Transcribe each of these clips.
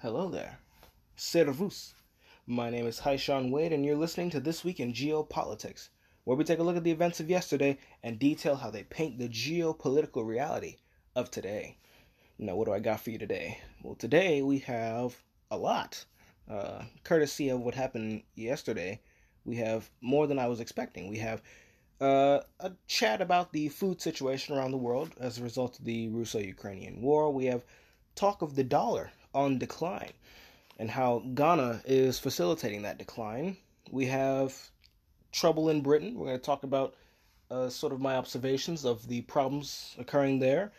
Hello there. Servus. My name is Haishan Wade, and you're listening to This Week in Geopolitics, where we take a look at the events of yesterday and detail how they paint the geopolitical reality of today. Now, what do I got for you today? Well, today we have a lot. Courtesy of what happened yesterday, we have more than I was expecting. We have a chat about the food situation around the world as a result of the Russo-Ukrainian war. We have talk of the dollar on decline and how Ghana is facilitating that decline. We have trouble in Britain. We're going to talk about sort of my observations of the problems occurring there.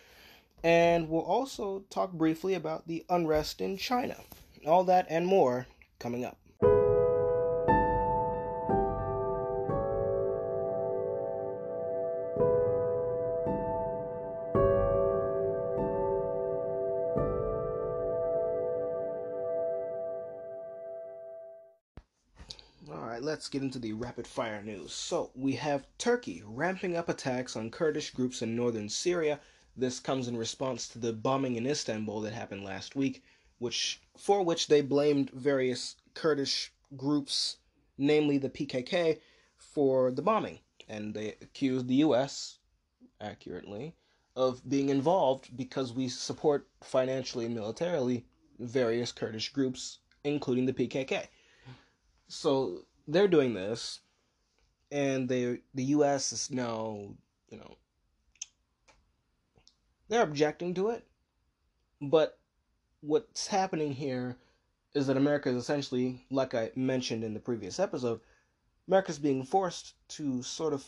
And we'll also talk briefly about the unrest in China. All that and more coming up. Let's get into the rapid-fire news. So, we have Turkey ramping up attacks on Kurdish groups in northern Syria. This comes in response to the bombing in Istanbul that happened last week, for which they blamed various Kurdish groups, namely the PKK, for the bombing. And they accused the U.S., accurately, of being involved because we support financially and militarily various Kurdish groups, including the PKK. So, they're doing this, and the U.S. is now, they're objecting to it, but what's happening here is that America is essentially, like I mentioned in the previous episode, America's being forced to sort of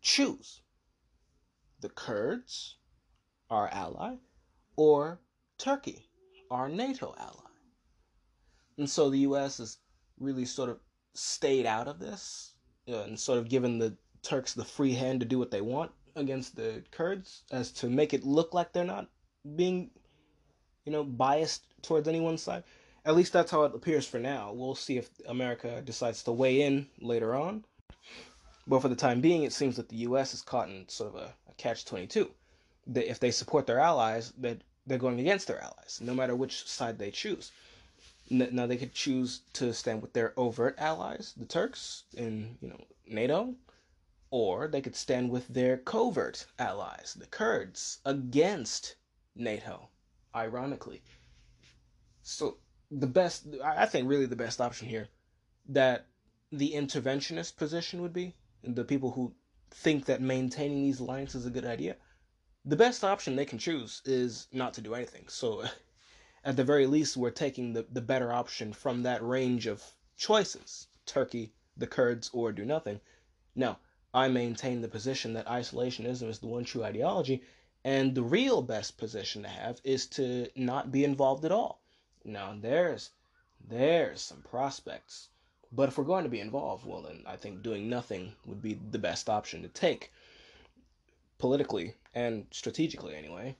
choose. The Kurds, our ally, or Turkey, our NATO ally. And so the U.S. is really sort of stayed out of this and sort of given the Turks the free hand to do what they want against the Kurds as to make it look like they're not being, biased towards anyone's side. At least that's how it appears for now. We'll see if America decides to weigh in later on. But for the time being, it seems that the U.S. is caught in sort of a catch-22. That if they support their allies, they're going against their allies, no matter which side they choose. Now, they could choose to stand with their overt allies, the Turks, in, NATO, or they could stand with their covert allies, the Kurds, against NATO, ironically. So, the best option here, that the interventionist position would be, the people who think that maintaining these alliances is a good idea, the best option they can choose is not to do anything. So, at the very least, we're taking the better option from that range of choices. Turkey, the Kurds, or do nothing. Now, I maintain the position that isolationism is the one true ideology, and the real best position to have is to not be involved at all. Now, there's some prospects. But if we're going to be involved, well, then I think doing nothing would be the best option to take, politically and strategically anyway.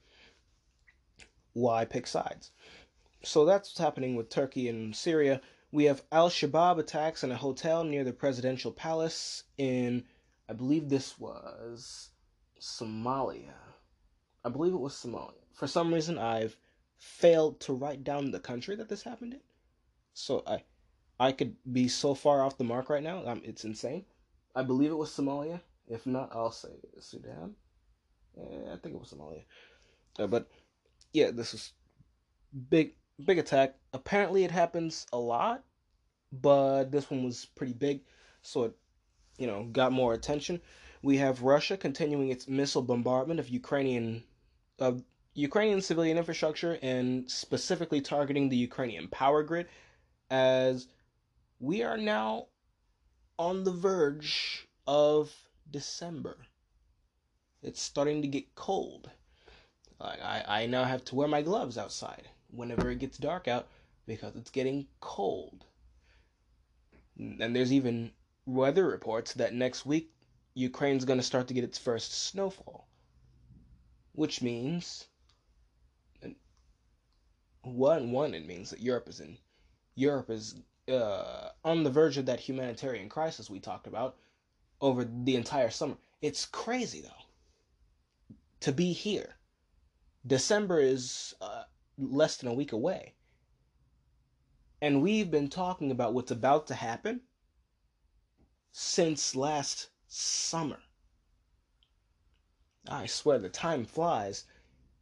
Why pick sides? So that's what's happening with Turkey and Syria. We have Al-Shabaab attacks in a hotel near the presidential palace in, I believe this was Somalia. For some reason, I've failed to write down the country that this happened in. So I could be so far off the mark right now. It's insane. I believe it was Somalia. If not, I'll say Sudan. I think it was Somalia. But yeah, this is big attack. Apparently it happens a lot, but this one was pretty big, so it, got more attention. We have Russia continuing its missile bombardment of Ukrainian civilian infrastructure and specifically targeting the Ukrainian power grid, as we are now on the verge of December. It's starting to get cold. I now have to wear my gloves outside whenever it gets dark out because it's getting cold. And there's even weather reports that next week Ukraine's going to start to get its first snowfall. Which means, it means that Europe is on the verge of that humanitarian crisis we talked about over the entire summer. It's crazy, though, to be here. December is less than a week away. And we've been talking about what's about to happen since last summer. I swear the time flies,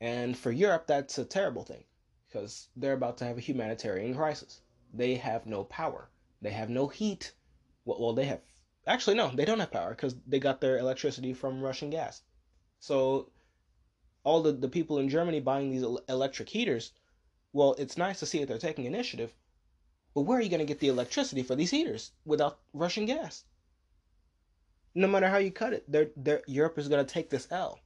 and for Europe that's a terrible thing because they're about to have a humanitarian crisis. They have no power. They have no heat. Well, they have... Actually, no, they don't have power because they got their electricity from Russian gas. So all the people in Germany buying these electric heaters, well, it's nice to see that they're taking initiative, but where are you going to get the electricity for these heaters without Russian gas? No matter how you cut it, Europe is going to take this L.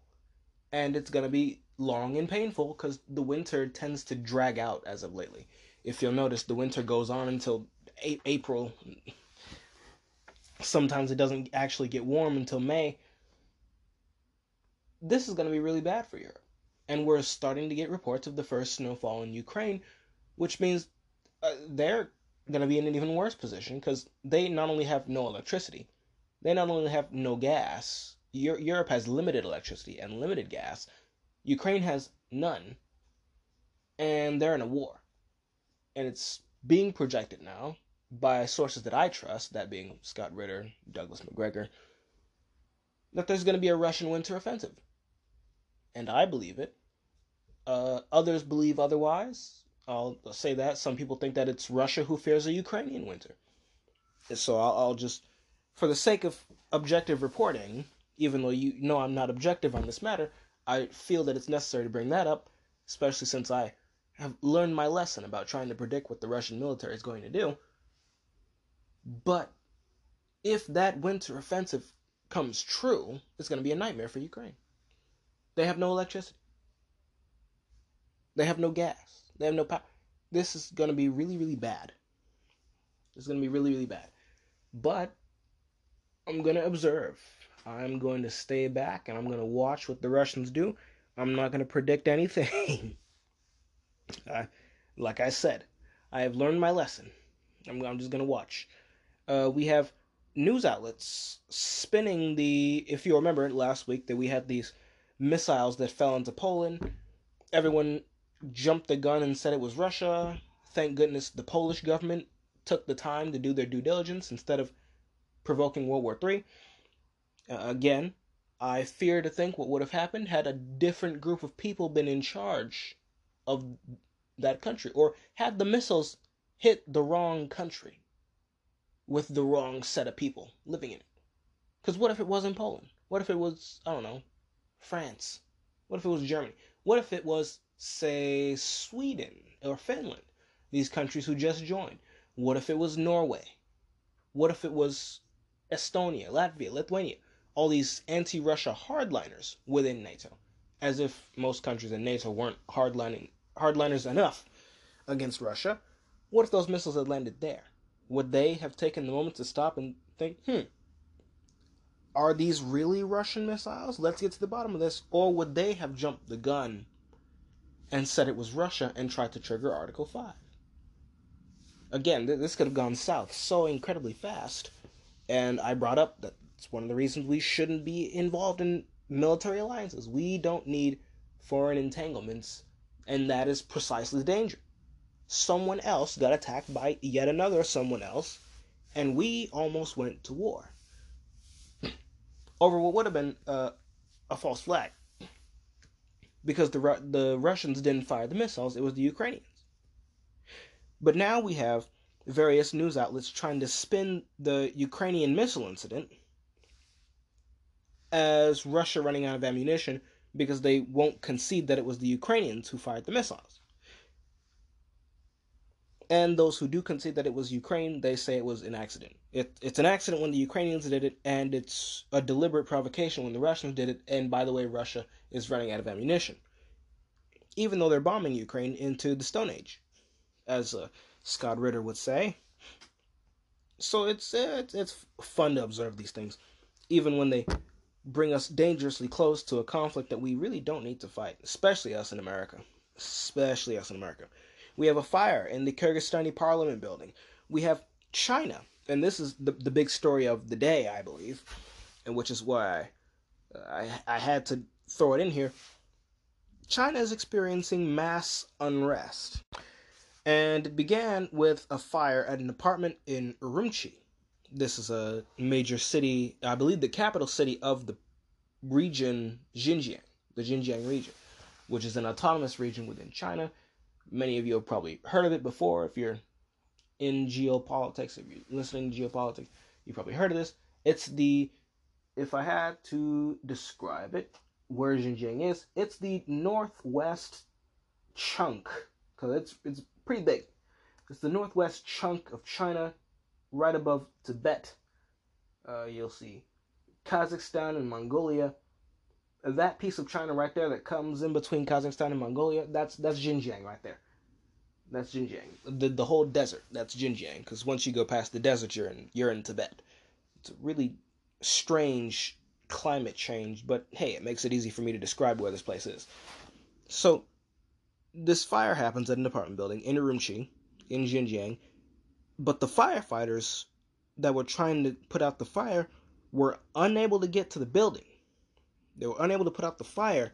And it's going to be long and painful because the winter tends to drag out as of lately. If you'll notice, the winter goes on until April. Sometimes it doesn't actually get warm until May. This is going to be really bad for Europe. And we're starting to get reports of the first snowfall in Ukraine, which means they're going to be in an even worse position because they not only have no electricity, they not only have no gas. Europe has limited electricity and limited gas. Ukraine has none. And they're in a war. And it's being projected now by sources that I trust, that being Scott Ritter, Douglas McGregor, that there's going to be a Russian winter offensive. And I believe it. Others believe otherwise. I'll say that. Some people think that it's Russia who fears a Ukrainian winter. So I'll just, for the sake of objective reporting, even though you know I'm not objective on this matter, I feel that it's necessary to bring that up, especially since I have learned my lesson about trying to predict what the Russian military is going to do. But if that winter offensive comes true, it's going to be a nightmare for Ukraine. They have no electricity. They have no gas. They have no power. This is going to be really, really bad. It's going to be really, really bad. But I'm going to observe. I'm going to stay back and I'm going to watch what the Russians do. I'm not going to predict anything. Like I said, I have learned my lesson. I'm just going to watch. We have news outlets spinning the... If you remember last week that we had these missiles that fell into Poland. Everyone jumped the gun and said it was Russia. Thank goodness the Polish government took the time to do their due diligence instead of provoking World War III. Again, I fear to think what would have happened had a different group of people been in charge of that country, or had the missiles hit the wrong country with the wrong set of people living in it. Because what if it wasn't Poland? What if it was, I don't know, France? What if it was Germany? What if it was, say, Sweden or Finland, these countries who just joined? What if it was Norway? What if it was Estonia, Latvia, Lithuania? All these anti-Russia hardliners within NATO, as if most countries in NATO weren't hardliners enough against Russia. What if those missiles had landed there? Would they have taken the moment to stop and think, are these really Russian missiles? Let's get to the bottom of this. Or would they have jumped the gun and said it was Russia and tried to trigger Article 5? Again, this could have gone south so incredibly fast. And I brought up that it's one of the reasons we shouldn't be involved in military alliances. We don't need foreign entanglements, and that is precisely the danger. Someone else got attacked by yet another someone else, and we almost went to war over what would have been a false flag, because the Russians didn't fire the missiles, it was the Ukrainians. But now we have various news outlets trying to spin the Ukrainian missile incident as Russia running out of ammunition because they won't concede that it was the Ukrainians who fired the missiles. And those who do concede that it was Ukraine, they say it was an accident. It's an accident when the Ukrainians did it, and it's a deliberate provocation when the Russians did it, and by the way, Russia is running out of ammunition, even though they're bombing Ukraine into the Stone Age, as Scott Ritter would say. So it's fun to observe these things, even when they bring us dangerously close to a conflict that we really don't need to fight, especially us in America. We have a fire in the Kyrgyzstani parliament building. We have China, and this is the big story of the day, I believe, and which is why I had to throw it in here. China is experiencing mass unrest, and it began with a fire at an apartment in Urumqi. This is a major city, I believe the capital city of the region Xinjiang, the Xinjiang region, which is an autonomous region within China. Many of you have probably heard of it before. If you're in geopolitics, if you're listening to geopolitics, you probably heard of this. It's the, if I had to describe it, where Xinjiang is, it's the northwest chunk, because it's pretty big. It's the northwest chunk of China, right above Tibet. You'll see Kazakhstan and Mongolia. That piece of China right there that comes in between Kazakhstan and Mongolia, that's Xinjiang right there. That's Xinjiang. The whole desert, that's Xinjiang, because once you go past the desert, you're in Tibet. It's a really strange climate change, but hey, it makes it easy for me to describe where this place is. So, this fire happens at an apartment building in Urumqi, in Xinjiang, but the firefighters that were trying to put out the fire were unable to get to the building. They were unable to put out the fire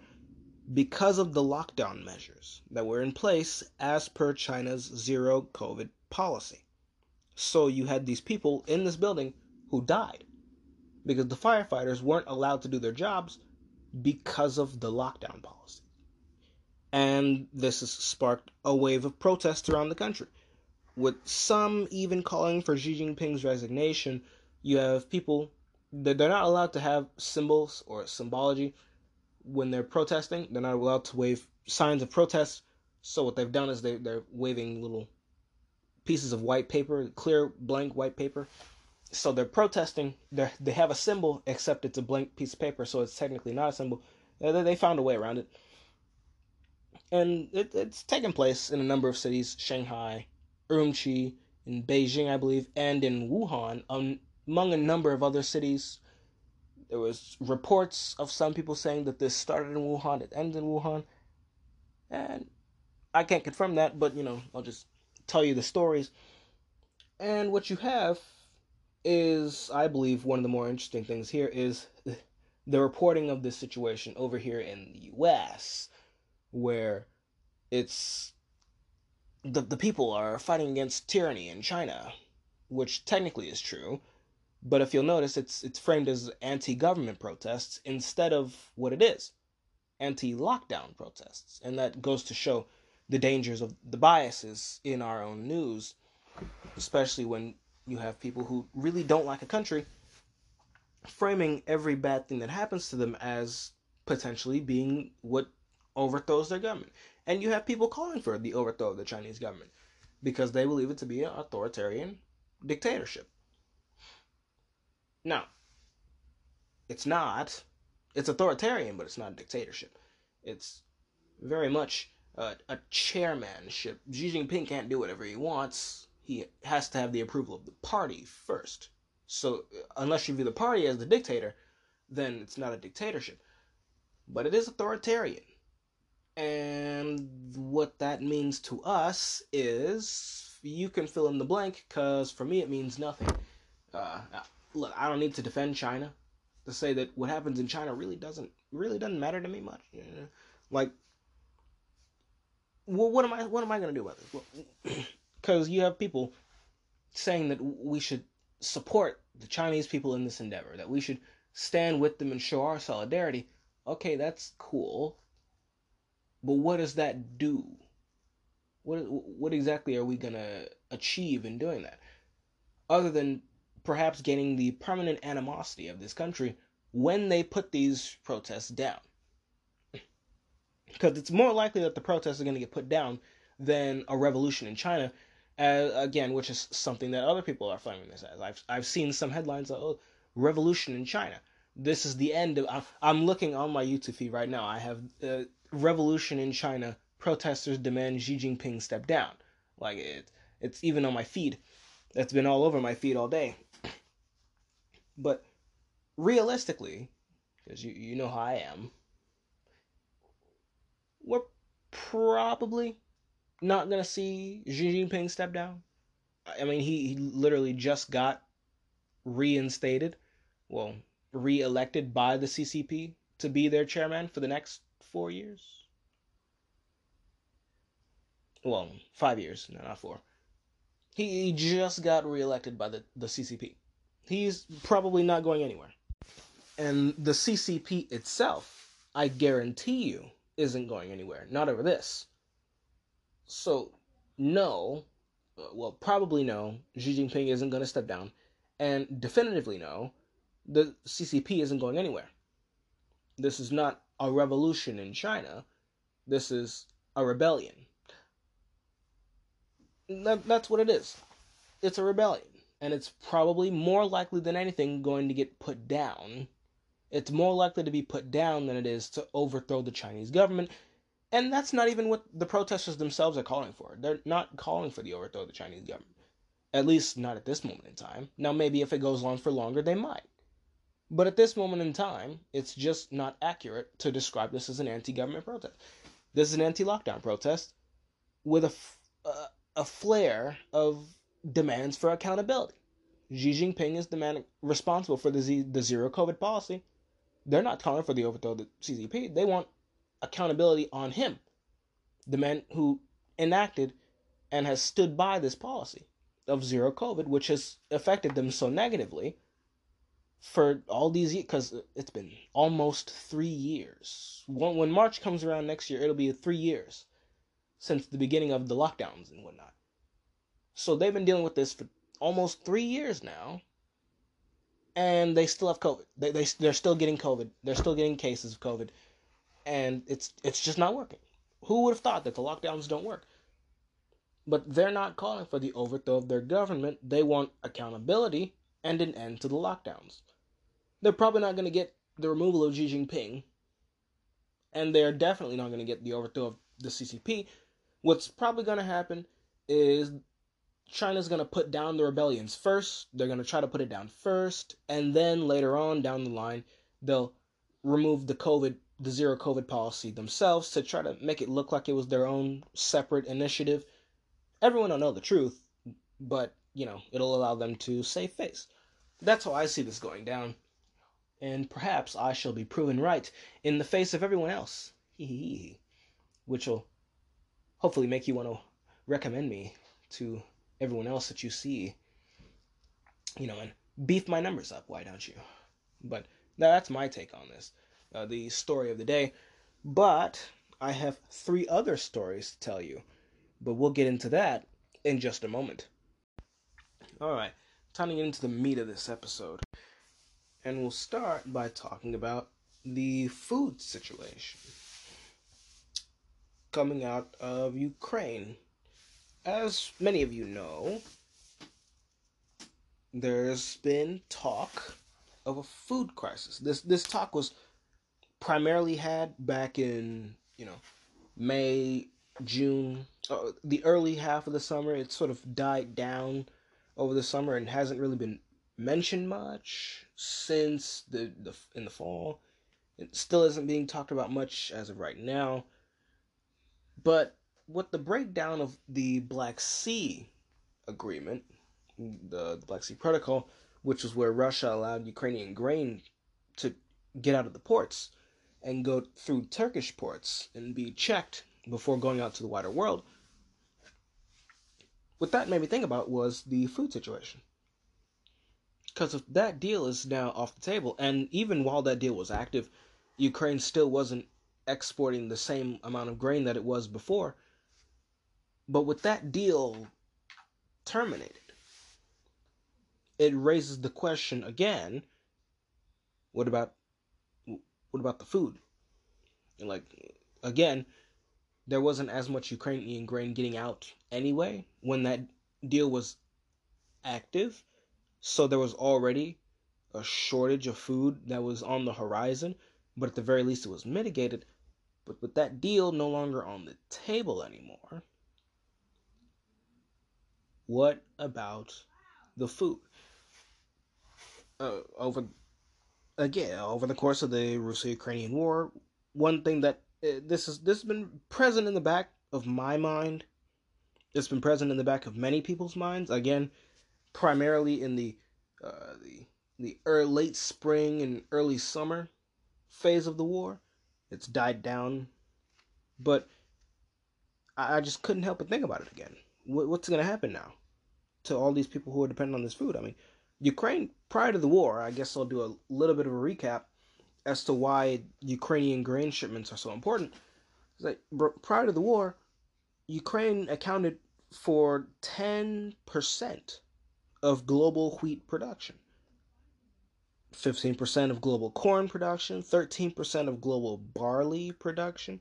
because of the lockdown measures that were in place as per China's zero COVID policy. So you had these people in this building who died because the firefighters weren't allowed to do their jobs because of the lockdown policy. And this has sparked a wave of protests around the country, with some even calling for Xi Jinping's resignation. You have people that they're not allowed to have symbols or symbology when they're protesting. They're not allowed to wave signs of protest. So what they've done is they're waving little pieces of white paper, clear blank white paper. So they're protesting. They have a symbol, except it's a blank piece of paper, so it's technically not a symbol. They found a way around it. And it's taken place in a number of cities, Shanghai, Urumqi, in Beijing, I believe, and in Wuhan, among a number of other cities. There was reports of some people saying that this started in Wuhan, it ends in Wuhan. And I can't confirm that, but, you know, I'll just tell you the stories. And what you have is, I believe, one of the more interesting things here is the reporting of this situation over here in the U.S., where it's the people are fighting against tyranny in China, which technically is true, but if you'll notice, it's framed as anti-government protests instead of what it is, anti-lockdown protests. And that goes to show the dangers of the biases in our own news, especially when you have people who really don't like a country framing every bad thing that happens to them as potentially being what overthrows their government. And you have people calling for the overthrow of the Chinese government because they believe it to be an authoritarian dictatorship. Now, it's not. It's authoritarian, but it's not a dictatorship. It's very much a chairmanship. Xi Jinping can't do whatever he wants. He has to have the approval of the party first. So unless you view the party as the dictator, then it's not a dictatorship. But it is authoritarian. And what that means to us is, you can fill in the blank, because for me it means nothing. Look, I don't need to defend China, to say that what happens in China really doesn't matter to me much. You know? Like, well, what am I gonna do about this? Because you have people saying that we should support the Chinese people in this endeavor, that we should stand with them and show our solidarity. Okay, that's cool. But what does that do? What exactly are we going to achieve in doing that? Other than perhaps gaining the permanent animosity of this country when they put these protests down. Because it's more likely that the protests are going to get put down than a revolution in China, again, which is something that other people are framing this as. I've seen some headlines, oh, revolution in China. This is the end of... I'm looking on my YouTube feed right now. I have... Revolution in China, protesters demand Xi Jinping step down. Like, it's even on my feed. That's been all over my feed all day. But realistically, because you know how I am, we're probably not going to see Xi Jinping step down. I mean, he literally just got reinstated, well, re-elected by the CCP to be their chairman for the next 4 years, well, 5 years, no, not four. He just got reelected by the CCP. He's probably not going anywhere. And the CCP itself, I guarantee you, isn't going anywhere. Not over this. So, no, well, probably no, Xi Jinping isn't going to step down. And definitively no, the CCP isn't going anywhere. This is not a revolution in China. This is a rebellion. That's what it is. It's a rebellion. And it's probably more likely than anything going to get put down. It's more likely to be put down than it is to overthrow the Chinese government. And that's not even what the protesters themselves are calling for. They're not calling for the overthrow of the Chinese government. At least not at this moment in time. Now, maybe if it goes on for longer, they might. But at this moment in time, it's just not accurate to describe this as an anti-government protest. This is an anti-lockdown protest with a flare of demands for accountability. Xi Jinping is the man responsible for the zero-COVID policy. They're not calling for the overthrow of the CCP. They want accountability on him, the man who enacted and has stood by this policy of zero-COVID, which has affected them so negatively for all these years, because it's been almost 3 years. When March comes around next year, it'll be 3 years since the beginning of the lockdowns and whatnot. So they've been dealing with this for almost 3 years now, and they still have COVID. They're still getting COVID. They're still getting cases of COVID, and it's just not working. Who would have thought that the lockdowns don't work? But they're not calling for the overthrow of their government. They want accountability and an end to the lockdowns. They're probably not going to get the removal of Xi Jinping, and they're definitely not going to get the overthrow of the CCP. What's probably going to happen is China's going to put down the rebellions first. They're going to try to put it down first, and then later on down the line, they'll remove the zero COVID policy themselves to try to make it look like it was their own separate initiative. Everyone will know the truth, but it'll allow them to save face. That's how I see this going down. And perhaps I shall be proven right in the face of everyone else. Which will hopefully make you want to recommend me to everyone else that you see. And beef my numbers up, why don't you? But that's my take on this. The story of the day. But I have three other stories to tell you. But we'll get into that in just a moment. Alright, time to get into the meat of this episode. And we'll start by talking about the food situation coming out of Ukraine. As many of you know, there's been talk of a food crisis. This talk was primarily had back in, May, June, the early half of the summer. It sort of died down over the summer and hasn't really been mentioned much since in the fall. It still isn't being talked about much as of right now. But with the breakdown of the Black Sea Agreement, the Black Sea Protocol, which was where Russia allowed Ukrainian grain to get out of the ports and go through Turkish ports and be checked before going out to the wider world, what that made me think about was the food situation. Because if that deal is now off the table, and even while that deal was active, Ukraine still wasn't exporting the same amount of grain that it was before. But with that deal terminated, it raises the question again, what about the food? And again, there wasn't as much Ukrainian grain getting out anyway when that deal was active. So there was already a shortage of food that was on the horizon, but at the very least it was mitigated. But with that deal no longer on the table anymore, what about the food? Over the course of the Russo-Ukrainian war, one thing that this has been present in the back of my mind. It's been present in the back of many people's minds. Again, primarily in the late spring and early summer phase of the war. It's died down. But I just couldn't help but think about it again. What's going to happen now to all these people who are dependent on this food? I mean, Ukraine, prior to the war, I guess I'll do a little bit of a recap as to why Ukrainian grain shipments are so important. It's like, prior to the war, Ukraine accounted for 10% of global wheat production, 15% of global corn production, 13% of global barley production,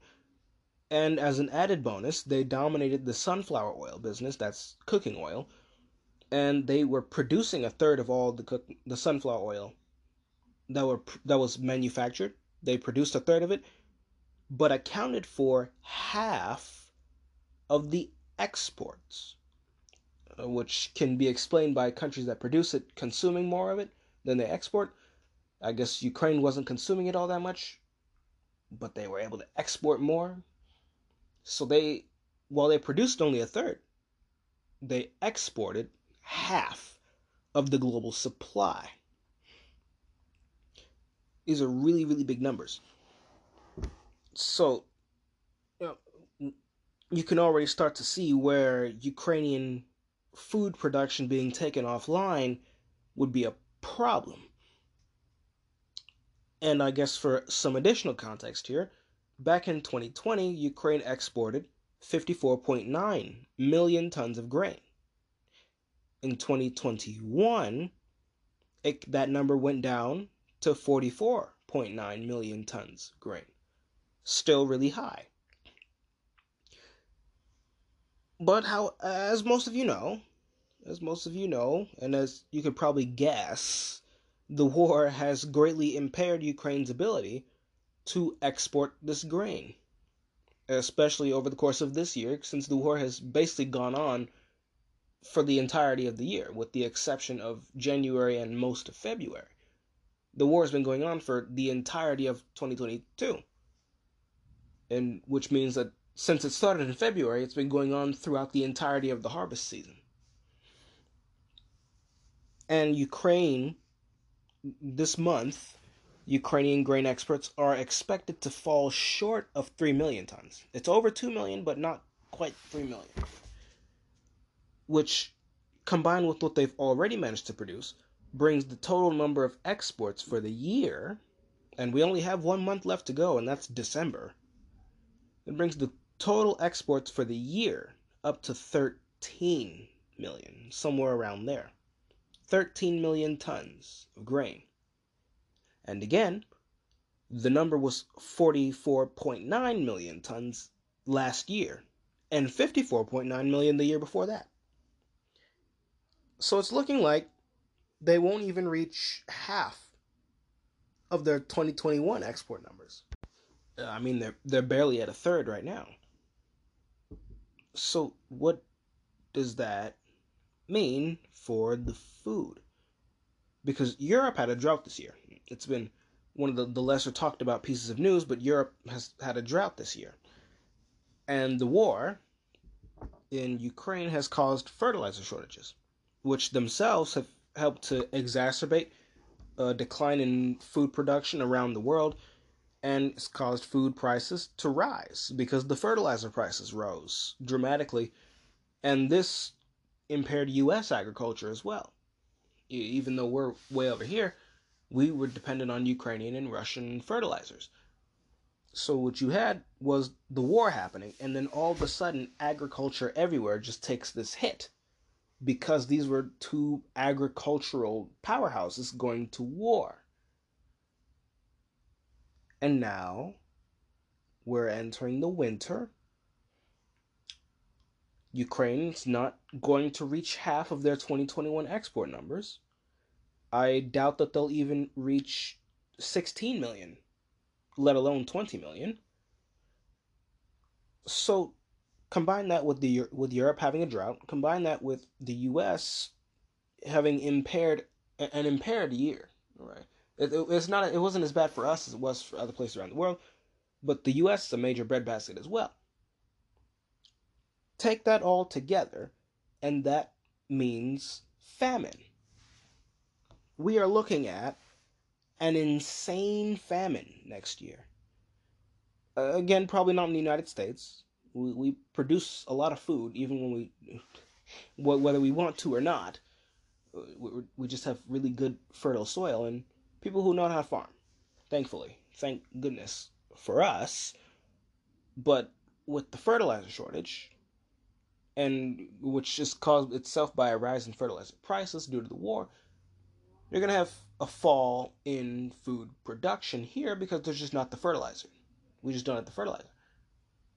and as an added bonus, they dominated the sunflower oil business, that's cooking oil, and they were producing a third of all the sunflower oil that was manufactured. They produced a third of it, but accounted for half of the exports, which can be explained by countries that produce it consuming more of it than they export. I guess Ukraine wasn't consuming it all that much, but they were able to export more. So while they produced only a third, they exported half of the global supply. These are really, really big numbers. So, you can already start to see where Ukrainian food production being taken offline would be a problem. And I guess for some additional context here, back in 2020, Ukraine exported 54.9 million tons of grain. In 2021, that number went down to 44.9 million tons of grain. Still really high. But as most of you know, and as you could probably guess, the war has greatly impaired Ukraine's ability to export this grain, especially over the course of this year, since the war has basically gone on for the entirety of the year, with the exception of January and most of February. The war has been going on for the entirety of 2022, and which means that since it started in February, it's been going on throughout the entirety of the harvest season. And Ukraine, this month, Ukrainian grain exports are expected to fall short of 3 million tons. It's over 2 million, but not quite 3 million. Which, combined with what they've already managed to produce, brings the total number of exports for the year, and we only have 1 month left to go, and that's December. It brings the total exports for the year up to 13 million, somewhere around there. 13 million tons of grain. And again, the number was 44.9 million tons last year, and 54.9 million the year before that. So it's looking like they won't even reach half of their 2021 export numbers. I mean, they're barely at a third right now. So what does that mean for the food? Because Europe had a drought this year. It's been one of the lesser talked about pieces of news, but Europe has had a drought this year. And the war in Ukraine has caused fertilizer shortages, which themselves have helped to exacerbate a decline in food production around the world, and it's caused food prices to rise because the fertilizer prices rose dramatically, and this impaired U.S. agriculture as well. Even though we're way over here, we were dependent on Ukrainian and Russian fertilizers. So what you had was the war happening, and then all of a sudden agriculture everywhere just takes this hit because these were two agricultural powerhouses going to war. And now we're entering the winter. Ukraine's not going to reach half of their 2021 export numbers. I doubt that they'll even reach 16 million, let alone 20 million. So combine that with Europe having a drought, combine that with the U.S. having an impaired year. Right? It wasn't as bad for us as it was for other places around the world, but the U.S. is a major breadbasket as well. Take that all together, and that means famine. We are looking at an insane famine next year. Again, probably not in the United States, We produce a lot of food, even when whether we want to or not. We just have really good fertile soil and people who know how to farm, thankfully. Thank goodness for us. But with the fertilizer shortage, and which is caused itself by a rise in fertilizer prices due to the war, you're going to have a fall in food production here because there's just not the fertilizer. We just don't have the fertilizer.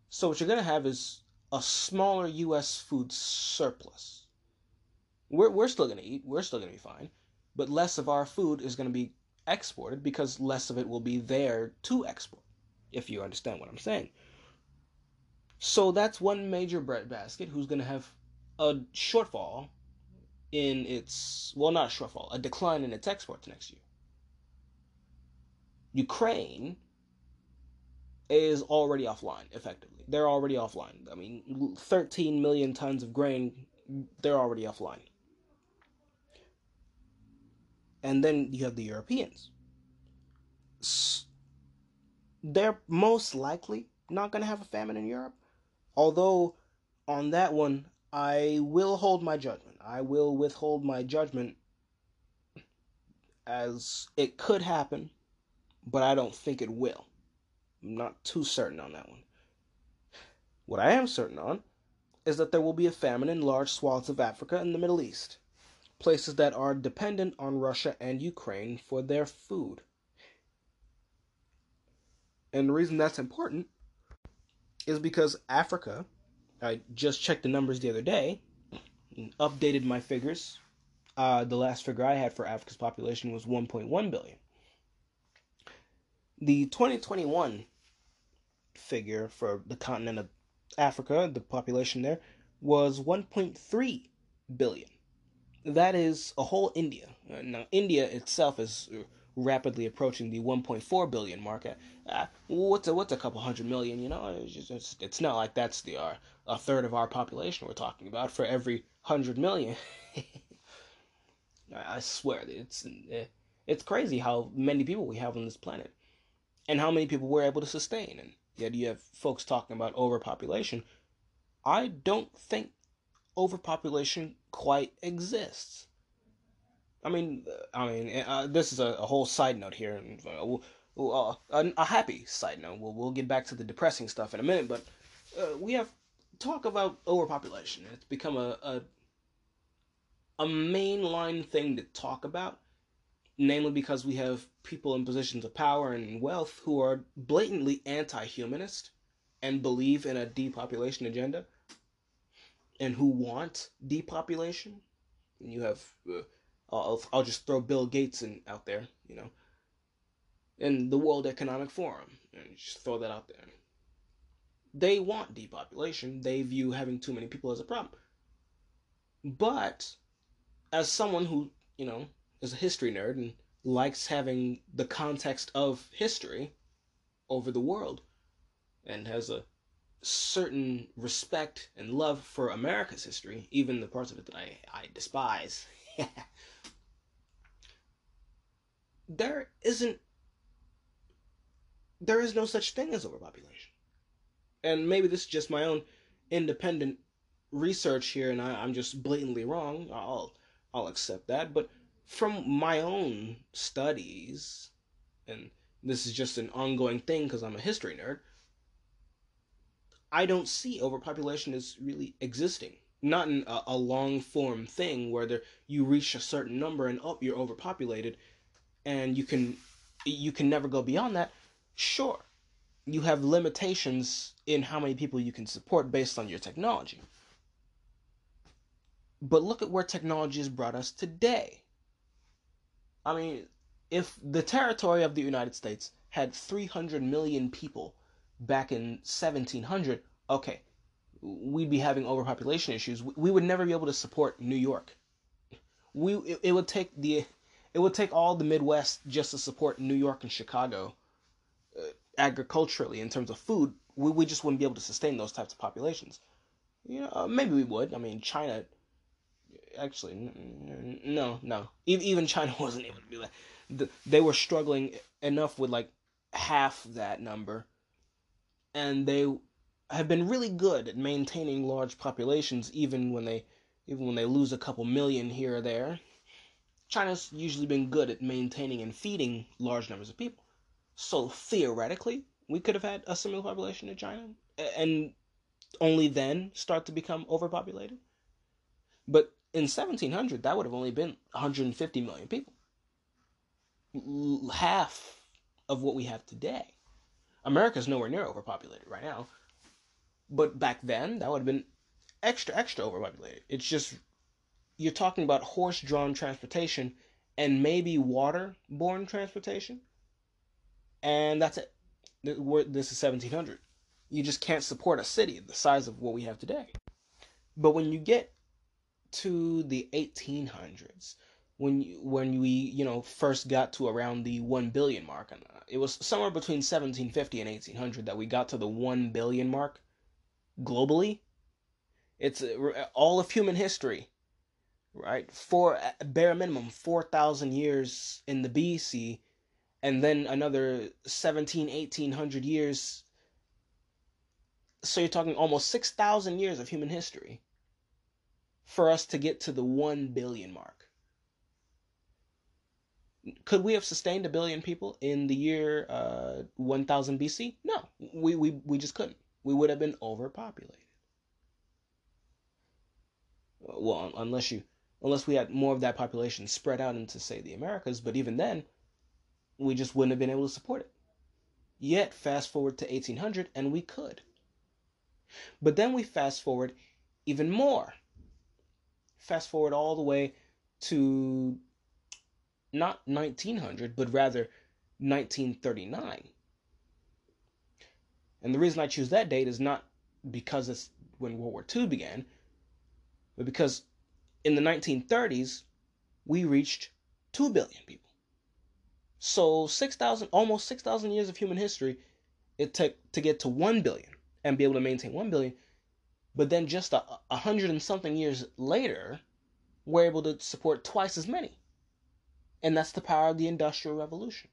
So what you're going to have is a smaller U.S. food surplus. We're still going to eat. We're still going to be fine. But less of our food is going to be exported because less of it will be there to export, if you understand what I'm saying. So that's one major breadbasket who's going to have a shortfall in its, well, not a shortfall, a decline in its exports next year. Ukraine is already offline, effectively. They're already offline. I mean, 13 million tons of grain, they're already offline. And then you have the Europeans. They're most likely not going to have a famine in Europe. Although, on that one, I will hold my judgment. I will withhold my judgment, as it could happen, but I don't think it will. I'm not too certain on that one. What I am certain on is that there will be a famine in large swaths of Africa and the Middle East, places that are dependent on Russia and Ukraine for their food. And the reason that's important is because Africa, I just checked the numbers the other day, and updated my figures. The last figure I had for Africa's population was 1.1 billion. The 2021 figure for the continent of Africa, the population there, was 1.3 billion. That is a whole India. Now, India itself is rapidly approaching the 1.4 billion mark. What's a couple hundred million, you know? It's not like that's a third of our population we're talking about for every 100 million. I swear, it's crazy how many people we have on this planet and how many people we're able to sustain. And yet you have folks talking about overpopulation. I don't think overpopulation quite exists. I mean, this is a whole side note here, and a happy side note. We'll get back to the depressing stuff in a minute, but we have talk about overpopulation. It's become a mainline thing to talk about, namely because we have people in positions of power and wealth who are blatantly anti-humanist and believe in a depopulation agenda, and who want depopulation. And you have... I'll just throw Bill Gates out there, you know, and the World Economic Forum, and just throw that out there. They want depopulation. They view having too many people as a problem. But as someone who, you know, is a history nerd and likes having the context of history over the world, and has a certain respect and love for America's history, even the parts of it that I despise, there is no such thing as overpopulation. And maybe this is just my own independent research here, and I'm just blatantly wrong. I'll accept that. But from my own studies, and this is just an ongoing thing because I'm a history nerd, I don't see overpopulation as really existing. Not in a long-form thing where you reach a certain number and oh, you're overpopulated, and you can never go beyond that. Sure, you have limitations in how many people you can support based on your technology. But look at where technology has brought us today. I mean, if the territory of the United States had 300 million people back in 1700, okay, we'd be having overpopulation issues. We would never be able to support New York. It would take all the Midwest just to support New York and Chicago agriculturally in terms of food. We just wouldn't be able to sustain those types of populations. You know, maybe we would. I mean, China. Actually, no. Even China wasn't able to do that. They were struggling enough with like half that number, and they have been really good at maintaining large populations, even when they lose a couple million here or there. China's usually been good at maintaining and feeding large numbers of people. So theoretically, we could have had a similar population to China, and only then start to become overpopulated. But in 1700, that would have only been 150 million people. Half of what we have today. America's nowhere near overpopulated right now. But back then, that would have been extra, extra overpopulated. It's just, you're talking about horse-drawn transportation and maybe water-borne transportation. And that's it. This is 1700. You just can't support a city the size of what we have today. But when you get to the 1800s, when we first got to around the 1 billion mark, and it was somewhere between 1750 and 1800 that we got to the 1 billion mark globally. It's all of human history, right? For bare minimum 4,000 years in the BC, and then another 1,800 years. So you're talking almost 6,000 years of human history for us to get to the 1 billion mark. Could we have sustained a billion people in the year 1000 BC? No, we just couldn't. We would have been overpopulated. Well, unless we had more of that population spread out into, say, the Americas, but even then, we just wouldn't have been able to support it. Yet, fast forward to 1800, and we could. But then we fast forward even more. Fast forward all the way to not 1900, but rather 1939. And the reason I choose that date is not because it's when World War II began, but because in the 1930s, we reached 2 billion people. So almost 6,000 years of human history it took to get to 1 billion. And be able to maintain 1 billion, but then just 100 and something years later, we're able to support twice as many. And that's the power of the Industrial Revolution.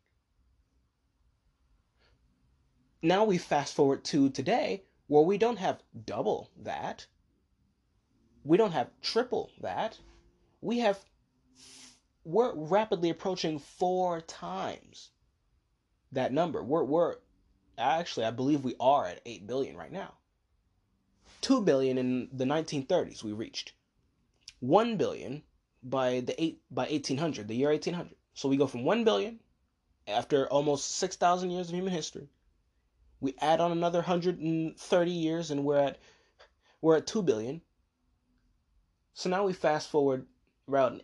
Now we fast forward to today, where we don't have double that. We don't have triple that. We're rapidly approaching 4 times that number. Actually, I believe we are at 8 billion right now. 2 billion in the 1930s we reached. 1 billion by 1800, the year 1800. So we go from 1 billion after almost 6,000 years of human history. We add on another 130 years and we're at 2 billion. So now we fast forward another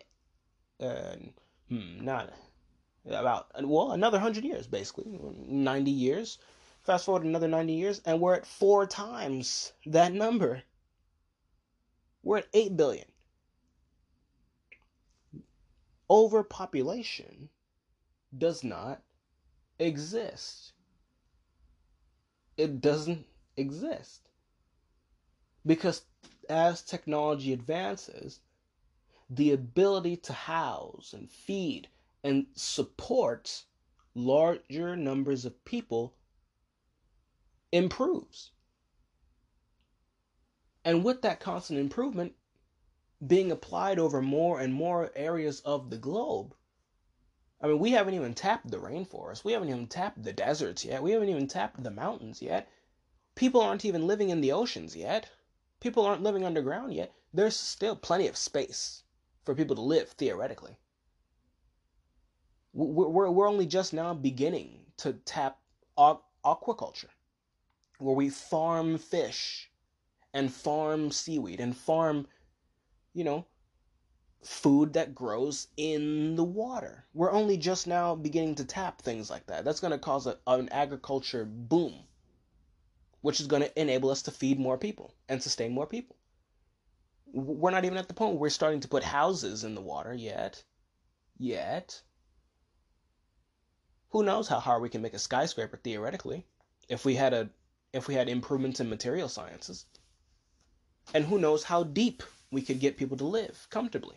100 years basically, 90 years. Fast forward another 90 years, and we're at 4 times that number. We're at 8 billion. Overpopulation does not exist. It doesn't exist. Because as technology advances, the ability to house and feed and support larger numbers of people improves. And with that constant improvement being applied over more and more areas of the globe, I mean, we haven't even tapped the rainforest. We haven't even tapped the deserts yet. We haven't even tapped the mountains yet. People aren't even living in the oceans yet. People aren't living underground yet. There's still plenty of space for people to live, theoretically. We're only just now beginning to tap aquaculture, where we farm fish and farm seaweed and farm, food that grows in the water. We're only just now beginning to tap things like that. That's going to cause an agriculture boom, which is going to enable us to feed more people and sustain more people. We're not even at the point where we're starting to put houses in the water yet. Who knows how hard we can make a skyscraper theoretically if we had improvements in material sciences. And who knows how deep we could get people to live comfortably.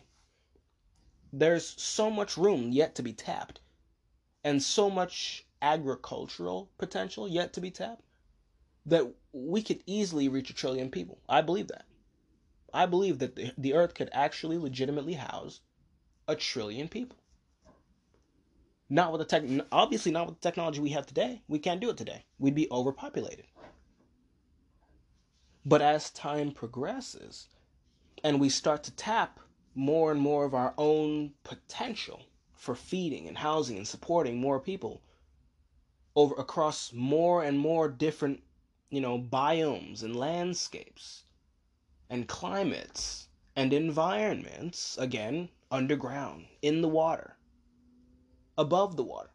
There's so much room yet to be tapped and so much agricultural potential yet to be tapped that we could easily reach 1 trillion people. I believe that. I believe that the earth could actually legitimately house 1 trillion people. Not with the obviously not with the technology we have today. We can't do it today. We'd be overpopulated. But as time progresses and we start to tap more and more of our own potential for feeding and housing and supporting more people over across more and more different, biomes and landscapes and climates and environments, again, underground, in the water, above the water,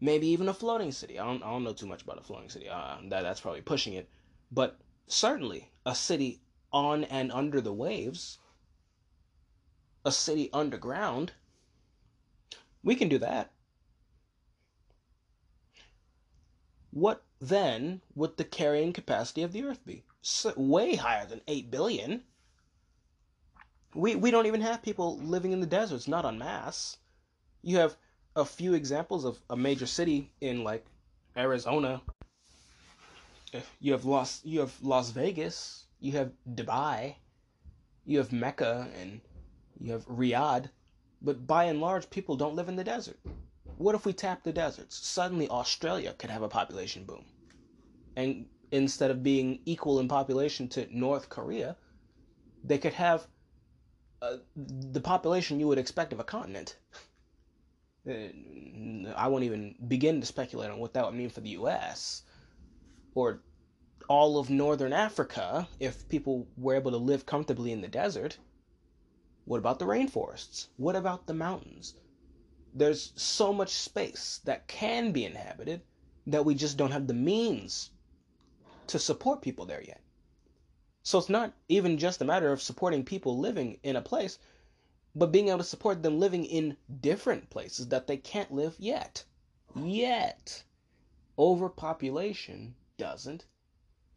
maybe even a floating city. I don't know too much about a floating city. That's probably pushing it. But certainly a city on and under the waves, a city underground, we can do that. What then would the carrying capacity of the earth be? Way higher than 8 billion. We don't even have people living in the deserts, not en masse. You have a few examples of a major city in like Arizona. You have Las Vegas, you have Dubai, you have Mecca, and you have Riyadh, but by and large, people don't live in the desert. What if we tap the deserts? Suddenly, Australia could have a population boom. And instead of being equal in population to North Korea, they could have the population you would expect of a continent. I won't even begin to speculate on what that would mean for the U.S. or all of Northern Africa if people were able to live comfortably in the desert. What about the rainforests? What about the mountains? There's so much space that can be inhabited that we just don't have the means to support people there yet. So it's not even just a matter of supporting people living in a place, but being able to support them living in different places that they can't live yet. Yet. Overpopulation doesn't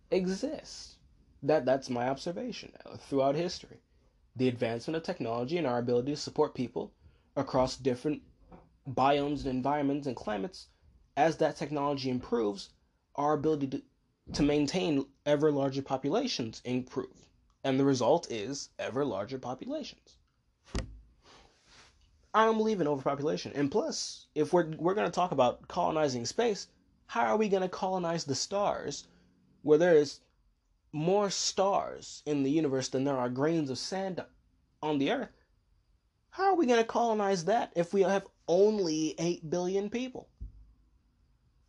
exist. That's my observation throughout history. The advancement of technology and our ability to support people across different biomes and environments and climates, as that technology improves, our ability to maintain ever larger populations improve. And the result is ever larger populations. I don't believe in overpopulation. And plus, if we're going to talk about colonizing space, how are we going to colonize the stars where there is more stars in the universe than there are grains of sand on the earth? How are we going to colonize that if we have only 8 billion people?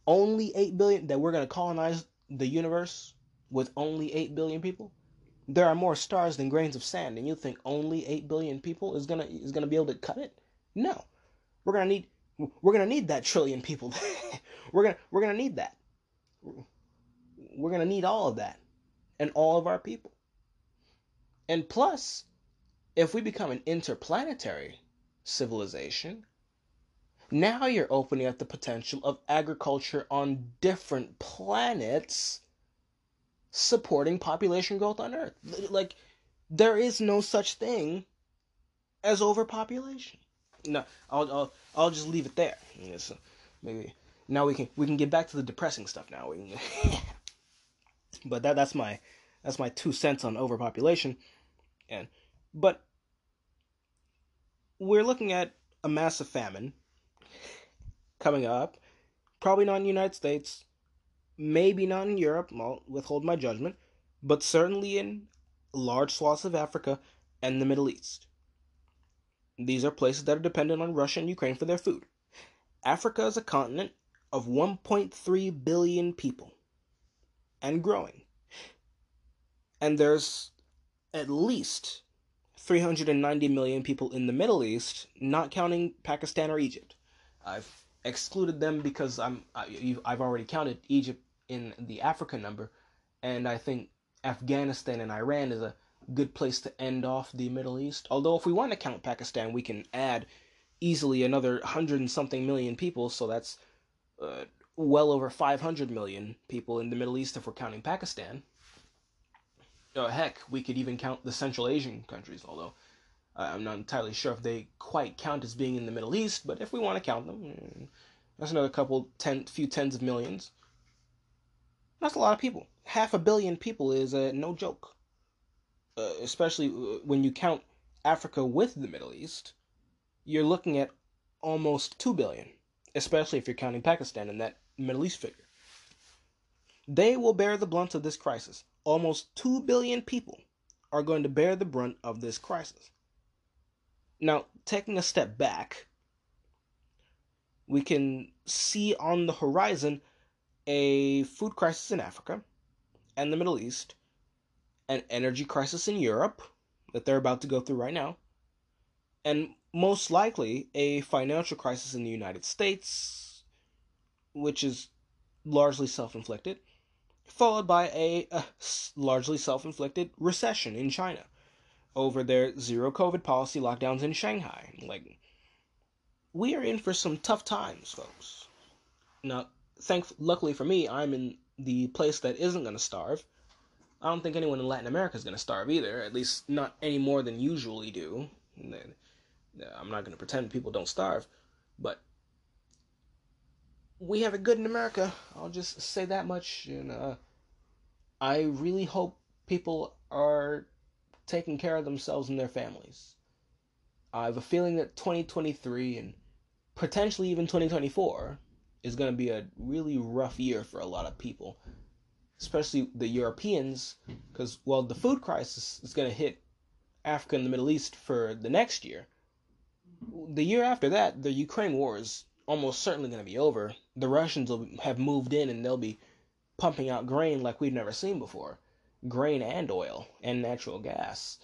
Only 8 billion? That we're going to colonize the universe with only 8 billion people? There are more stars than grains of sand, and you think only 8 billion people is going to be able to cut it? No. We're going to need that trillion people. we're going to need that. We're going to need all of that. And all of our people. And plus, if we become an interplanetary civilization, now you're opening up the potential of agriculture on different planets supporting population growth on Earth. Like, there is no such thing as overpopulation. No, I'll just leave it there. Yeah, so maybe now we can get back to the depressing stuff now. But that's my 2 cents on overpopulation. But we're looking at a massive famine coming up, probably not in the United States, maybe not in Europe, I'll withhold my judgment, but certainly in large swaths of Africa and the Middle East. These are places that are dependent on Russia and Ukraine for their food. Africa is a continent of 1.3 billion people. And growing. And there's at least 390 million people in the Middle East, not counting Pakistan or Egypt. I've excluded them because I've already counted Egypt in the Africa number, and I think Afghanistan and Iran is a good place to end off the Middle East. Although if we want to count Pakistan, we can add easily another 100 and something million people, so that's well over 500 million people in the Middle East if we're counting Pakistan. Oh, heck, we could even count the Central Asian countries, although I'm not entirely sure if they quite count as being in the Middle East, but if we want to count them, that's another few tens of millions. That's a lot of people. 500 million people is no joke. Especially when you count Africa with the Middle East, you're looking at almost 2 billion. Especially if you're counting Pakistan in that Middle East figure. They will bear the brunt of this crisis. Almost 2 billion people are going to bear the brunt of this crisis. Now, taking a step back, we can see on the horizon a food crisis in Africa and the Middle East, an energy crisis in Europe that they're about to go through right now, and most likely a financial crisis in the United States, which is largely self-inflicted, followed by a largely self-inflicted recession in China over their zero-COVID policy lockdowns in Shanghai. Like, we are in for some tough times, folks. Now, luckily for me, I'm in the place that isn't going to starve. I don't think anyone in Latin America is going to starve either, at least not any more than usually do. I'm not going to pretend people don't starve, but we have it good in America. I'll just say that much, and I really hope people are taking care of themselves and their families. I have a feeling that 2023 and potentially even 2024 is going to be a really rough year for a lot of people, especially the Europeans, because, well, the food crisis is going to hit Africa and the Middle East for the next year. The year after that, the Ukraine war is almost certainly going to be over. The Russians will have moved in and they'll be pumping out grain like we've never seen before. Grain and oil and natural gas.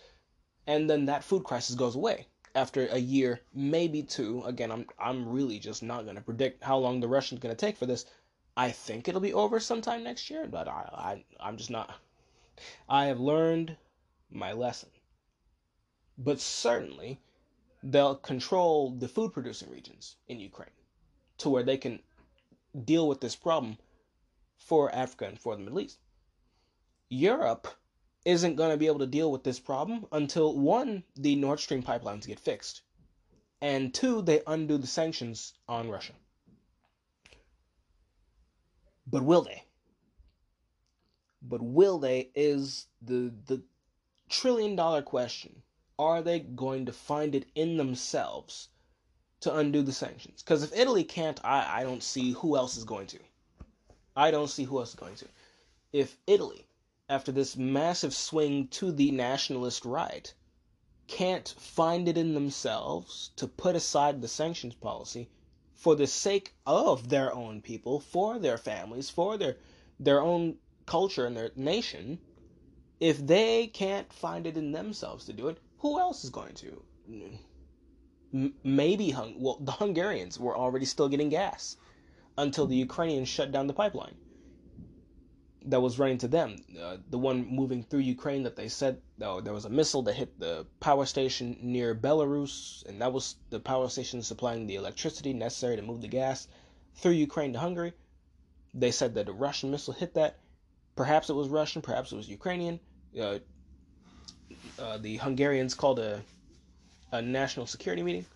And then that food crisis goes away after a year, maybe two. Again, I'm really just not going to predict how long the Russians going to take for this. I think it'll be over sometime next year, but I'm just not. I have learned my lesson. But certainly, they'll control the food-producing regions in Ukraine to where they can deal with this problem for Africa and for the Middle East. Europe isn't going to be able to deal with this problem until, one, the Nord Stream pipelines get fixed, and two, they undo the sanctions on Russia. But will they? But will they is the trillion-dollar question. Are they going to find it in themselves to undo the sanctions? Because if Italy can't, I don't see who else is going to. I don't see who else is going to. If Italy, after this massive swing to the nationalist right, can't find it in themselves to put aside the sanctions policy for the sake of their own people, for their families, for their own culture and their nation, if they can't find it in themselves to do it, who else is going to? Maybe the Hungarians were already still getting gas until the Ukrainians shut down the pipeline that was running to them. The one moving through Ukraine that they said, there was a missile that hit the power station near Belarus, and that was the power station supplying the electricity necessary to move the gas through Ukraine to Hungary. They said that a Russian missile hit that. Perhaps it was Russian, perhaps it was Ukrainian. The Hungarians called a national security meeting.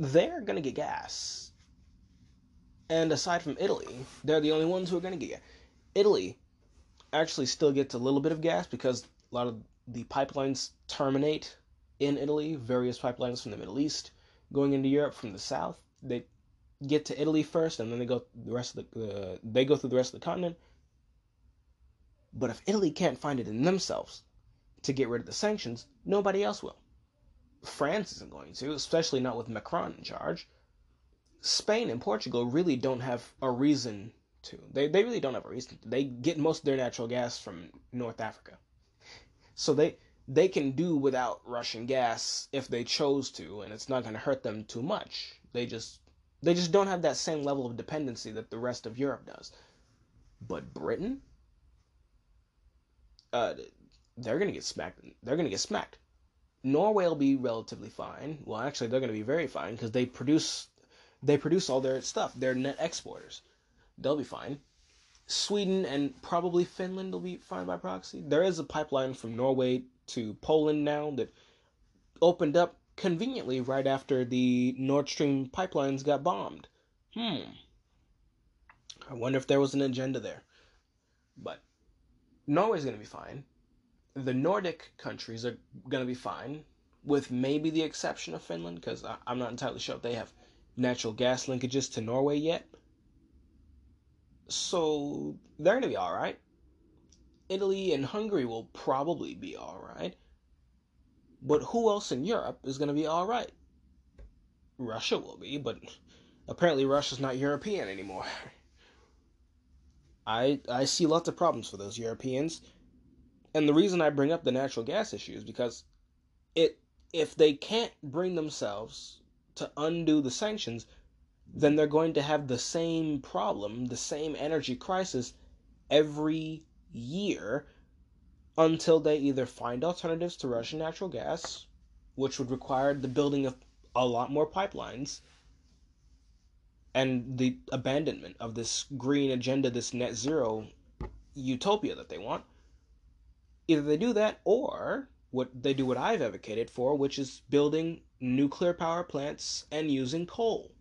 They're going to get gas. And aside from Italy, they're the only ones who are going to get gas. Italy actually still gets a little bit of gas because a lot of the pipelines terminate in Italy. Various pipelines from the Middle East going into Europe from the south. They get to Italy first, and then they go through the rest of the continent. But if Italy can't find it in themselves to get rid of the sanctions, nobody else will. France isn't going to, especially not with Macron in charge. Spain and Portugal really don't have a reason to. They really don't have a reason to. They get most of their natural gas from North Africa. So they can do without Russian gas if they chose to, and it's not going to hurt them too much. They just don't have that same level of dependency that the rest of Europe does. But Britain? They're going to get smacked. They're going to get smacked. Norway will be relatively fine. Well, actually, they're going to be very fine because they produce all their stuff. They're net exporters. They'll be fine. Sweden and probably Finland will be fine by proxy. There is a pipeline from Norway to Poland now that opened up conveniently right after the Nord Stream pipelines got bombed. I wonder if there was an agenda there. But Norway's going to be fine. The Nordic countries are going to be fine, with maybe the exception of Finland, because I'm not entirely sure if they have natural gas linkages to Norway yet. So they're going to be all right. Italy and Hungary will probably be all right. But who else in Europe is going to be all right? Russia will be, but apparently Russia's not European anymore. I see lots of problems for those Europeans. And the reason I bring up the natural gas issue is because if they can't bring themselves to undo the sanctions, then they're going to have the same problem, the same energy crisis every year until they either find alternatives to Russian natural gas, which would require the building of a lot more pipelines, and the abandonment of this green agenda, this net zero utopia that they want. Either they do that, or they do what I've advocated for, which is building nuclear power plants and using coal.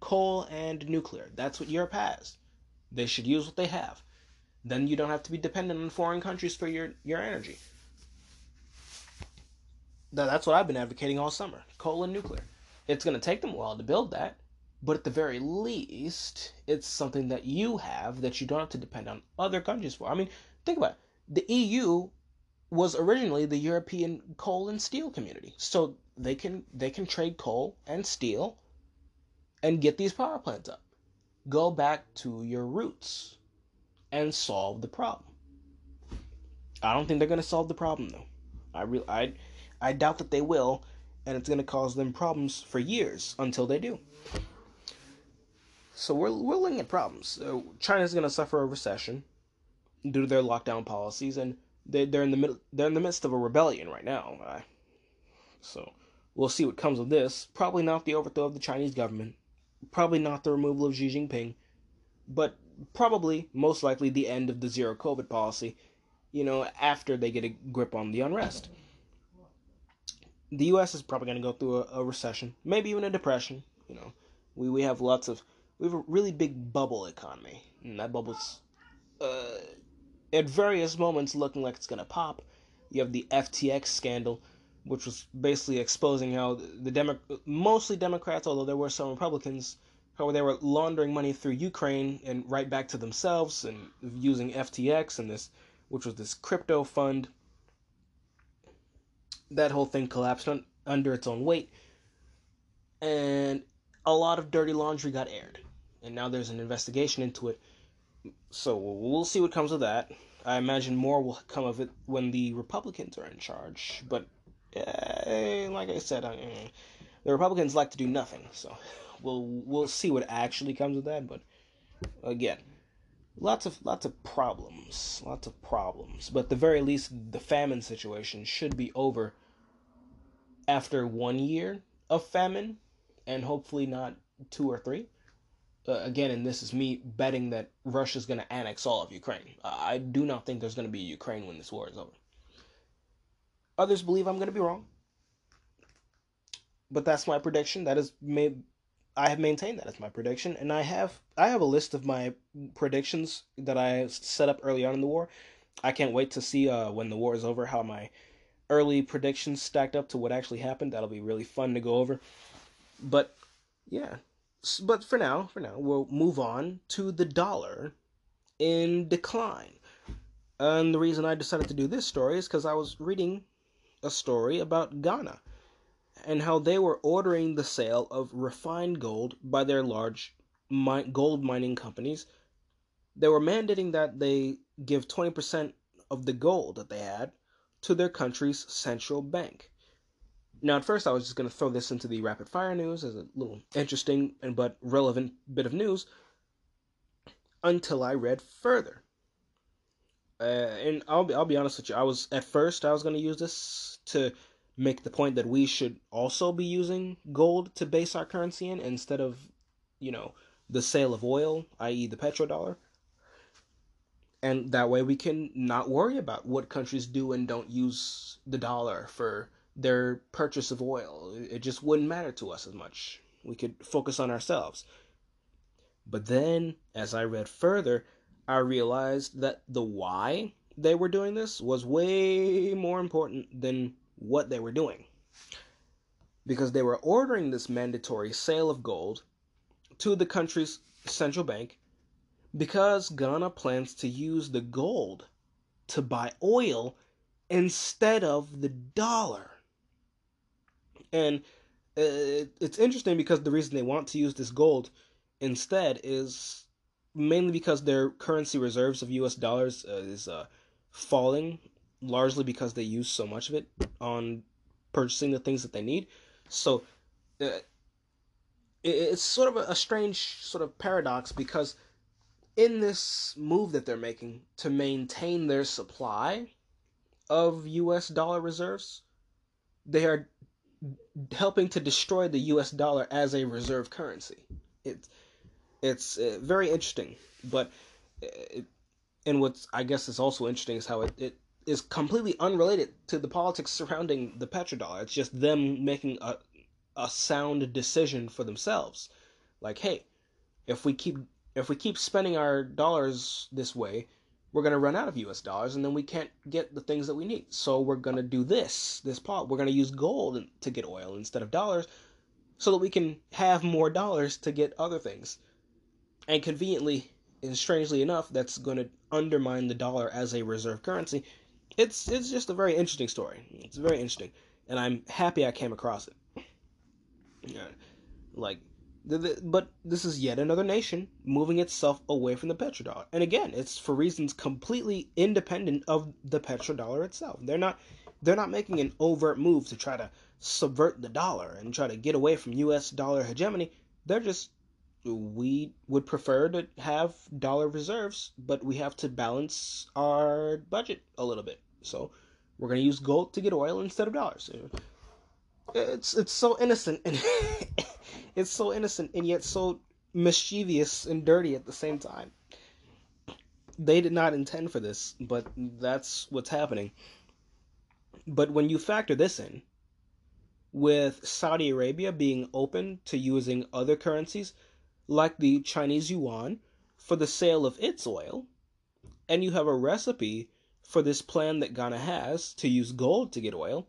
Coal and nuclear. That's what Europe has. They should use what they have. Then you don't have to be dependent on foreign countries for your energy. That's what I've been advocating all summer. Coal and nuclear. It's going to take them a while to build that, but at the very least, it's something that you have that you don't have to depend on other countries for. I mean, think about it. The EU was originally the European coal and steel community. So they can trade coal and steel and get these power plants up. Go back to your roots and solve the problem. I don't think they're going to solve the problem, though. I doubt that they will, and it's going to cause them problems for years until they do. So we're looking at problems. China's going to suffer a recession due to their lockdown policies, and they're in the midst of a rebellion right now. So we'll see what comes of this. Probably not the overthrow of the Chinese government. Probably not the removal of Xi Jinping. But probably, most likely, the end of the zero COVID policy, after they get a grip on the unrest. The U.S. is probably going to go through a recession, maybe even a depression. We have a really big bubble economy, and that bubble's at various moments looking like it's going to pop. You have the FTX scandal, which was basically exposing how mostly Democrats, although there were some Republicans, how they were laundering money through Ukraine and right back to themselves, and using FTX and this, which was this crypto fund. That whole thing collapsed under its own weight, and a lot of dirty laundry got aired, and now there's an investigation into it. So we'll see what comes of that. I imagine more will come of it when the Republicans are in charge, but like I said, the Republicans like to do nothing, so we'll see what actually comes of that. But again, lots of problems, but at the very least, the famine situation should be over after 1 year of famine, and hopefully not 2 or 3. Again, and this is me betting that Russia's going to annex all of Ukraine. I do not think there's going to be Ukraine when this war is over. Others believe I'm going to be wrong, but that's my prediction. I have maintained that as my prediction, and I have a list of my predictions that I set up early on in the war. I can't wait to see when the war is over how my early predictions stacked up to what actually happened. That'll be really fun to go over. But yeah, but for now, we'll move on to the dollar in decline. And the reason I decided to do this story is because I was reading a story about Ghana and how they were ordering the sale of refined gold by their large gold mining companies. They were mandating that they give 20% of the gold that they had to their country's central bank. Now, at first, I was just going to throw this into the rapid-fire news as a little interesting but relevant bit of news until I read further. And I'll be honest with you, I was going to use this to make the point that we should also be using gold to base our currency in instead of, the sale of oil, i.e. the petrodollar. And that way we can not worry about what countries do and don't use the dollar for their purchase of oil. It just wouldn't matter to us as much. We could focus on ourselves. But then, as I read further, I realized that the why they were doing this was way more important than what they were doing. Because they were ordering this mandatory sale of gold to the country's central bank because Ghana plans to use the gold to buy oil instead of the dollar. And it's interesting because the reason they want to use this gold instead is mainly because their currency reserves of US dollars is falling, largely because they use so much of it on purchasing the things that they need. So it's sort of a strange sort of paradox, because in this move that they're making to maintain their supply of US dollar reserves, they are helping to destroy the US dollar as a reserve currency. It's very interesting, but and what I guess is also interesting is how it is completely unrelated to the politics surrounding the petrodollar. It's just them making a sound decision for themselves. Like, hey, if we keep spending our dollars this way, we're going to run out of US dollars, and then we can't get the things that we need. So we're going to do this part. We're going to use gold to get oil instead of dollars, so that we can have more dollars to get other things. And conveniently and strangely enough, that's going to undermine the dollar as a reserve currency. It's just a very interesting story. It's very interesting, and I'm happy I came across it. Yeah. But this is yet another nation moving itself away from the petrodollar. And again, it's for reasons completely independent of the petrodollar itself. They're not making an overt move to try to subvert the dollar and try to get away from US dollar hegemony. They're just, we would prefer to have dollar reserves, but we have to balance our budget a little bit. So we're going to use gold to get oil instead of dollars. It's so innocent and it's so innocent and yet so mischievous and dirty at the same time. They did not intend for this, but that's what's happening. But when you factor this in, with Saudi Arabia being open to using other currencies, like the Chinese yuan, for the sale of its oil, and you have a recipe for this plan that Ghana has to use gold to get oil,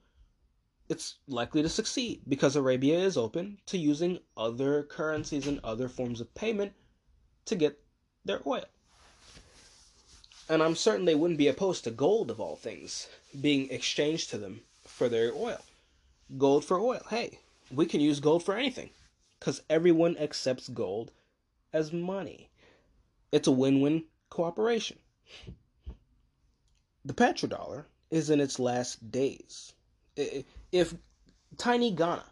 it's likely to succeed because Arabia is open to using other currencies and other forms of payment to get their oil. And I'm certain they wouldn't be opposed to gold, of all things, being exchanged to them for their oil. Gold for oil. Hey, we can use gold for anything because everyone accepts gold as money. It's a win-win cooperation. The petrodollar is in its last days. If tiny Ghana,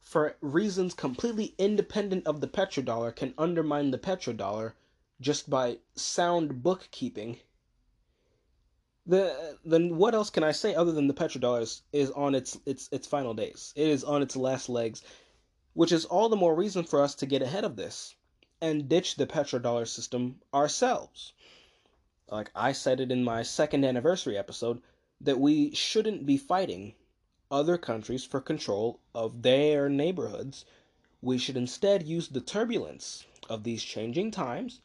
for reasons completely independent of the petrodollar, can undermine the petrodollar just by sound bookkeeping, then what else can I say other than the petrodollar is on its final days? It is on its last legs, which is all the more reason for us to get ahead of this and ditch the petrodollar system ourselves. Like I said it in my second anniversary episode, that we shouldn't be fighting other countries for control of their neighborhoods. We should instead use the turbulence of these changing times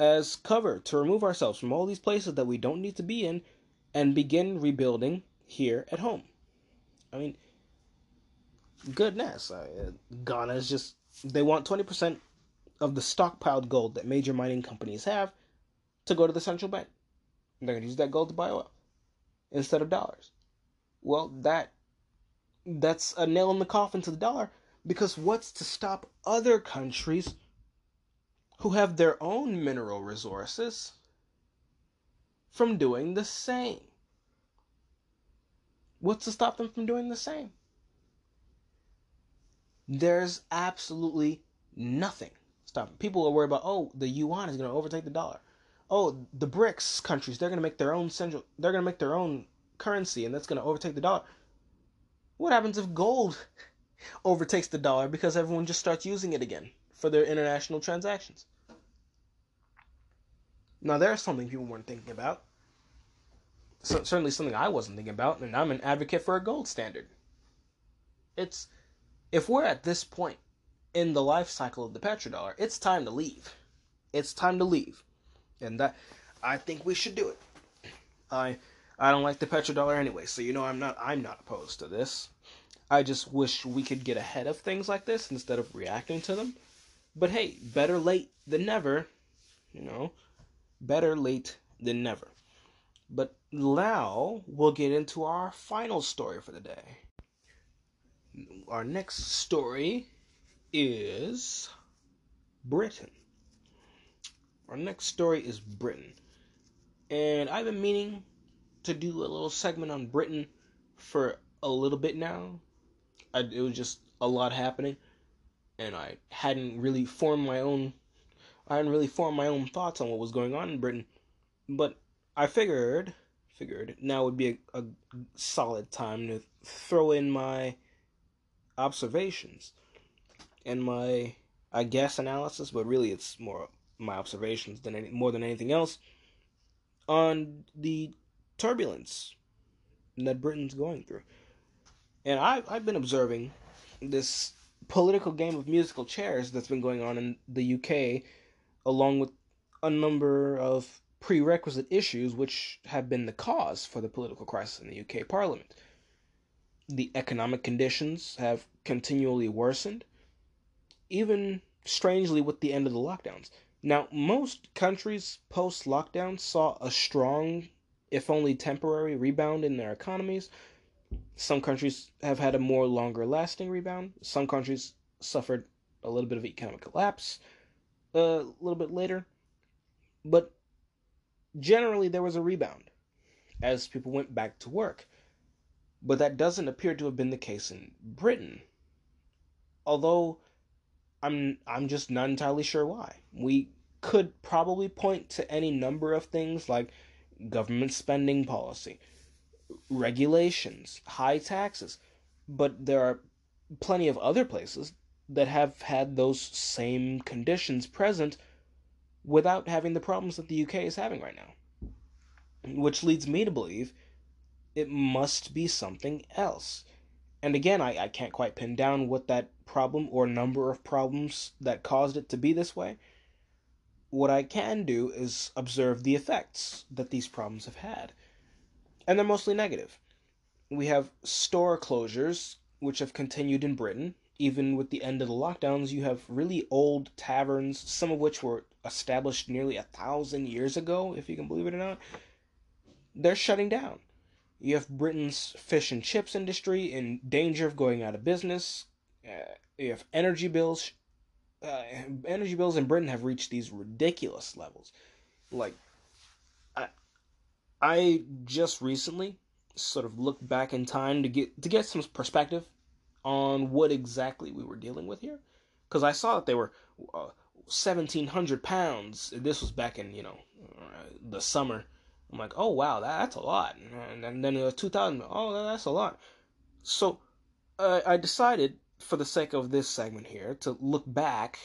as cover to remove ourselves from all these places that we don't need to be in and begin rebuilding here at home. I mean, goodness, Ghana is just, they want 20% of the stockpiled gold that major mining companies have to go to the central bank. And they're going to use that gold to buy oil instead of dollars. Well, that's a nail in the coffin to the dollar, because what's to stop other countries who have their own mineral resources from doing the same? What's to stop them from doing the same? There's absolutely nothing stopping. People are worried about, oh, the yuan is going to overtake the dollar. Oh, the BRICS countries, they're going to make their own central, they're going to make their own currency, and that's going to overtake the dollar. What happens if gold overtakes the dollar because everyone just starts using it again for their international transactions? Now, there's something people weren't thinking about. So, certainly something I wasn't thinking about, and I'm an advocate for a gold standard. If we're at this point in the life cycle of the petrodollar, it's time to leave. It's time to leave. And that, I think we should do it. I don't like the petrodollar anyway, so you know I'm not opposed to this. I just wish we could get ahead of things like this instead of reacting to them. But hey, better late than never, you know. Better late than never. But now we'll get into our final story for the day. Our next story is Britain. Our next story is Britain. And I've been meaning to do a little segment on Britain for a little bit now. It was just a lot happening, and I hadn't really formed my own. I hadn't really formed my own thoughts on what was going on in Britain, but I figured now would be a solid time to throw in my observations and my, I guess, analysis. But really, it's more my observations more than anything else on the turbulence that Britain's going through. And I've been observing this political game of musical chairs that's been going on in the UK, along with a number of prerequisite issues which have been the cause for the political crisis in the UK Parliament. The economic conditions have continually worsened, even strangely with the end of the lockdowns. Now, most countries post-lockdown saw a strong, if only temporary, rebound in their economies. Some countries have had a more longer-lasting rebound. Some countries suffered a little bit of economic collapse a little bit later. But generally, there was a rebound as people went back to work. But that doesn't appear to have been the case in Britain. Although, I'm just not entirely sure why. We could probably point to any number of things like government spending policy, regulations, high taxes, but there are plenty of other places that have had those same conditions present without having the problems that the UK is having right now, which leads me to believe it must be something else. And again, I can't quite pin down what that problem or number of problems that caused it to be this way. What I can do is observe the effects that these problems have had. And they're mostly negative. We have store closures, which have continued in Britain. Even with the end of the lockdowns, you have really old taverns, some of which were established nearly 1,000 years ago, if you can believe it or not. They're shutting down. You have Britain's fish and chips industry in danger of going out of business. You have energy bills. Energy bills in Britain have reached these ridiculous levels. Like, I just recently sort of looked back in time to get some perspective on what exactly we were dealing with here, because I saw that they were £1,700. This was back in the summer. I'm like, oh wow, that's a lot. And then 2000. Oh, that's a lot. So I decided, for the sake of this segment here, to look back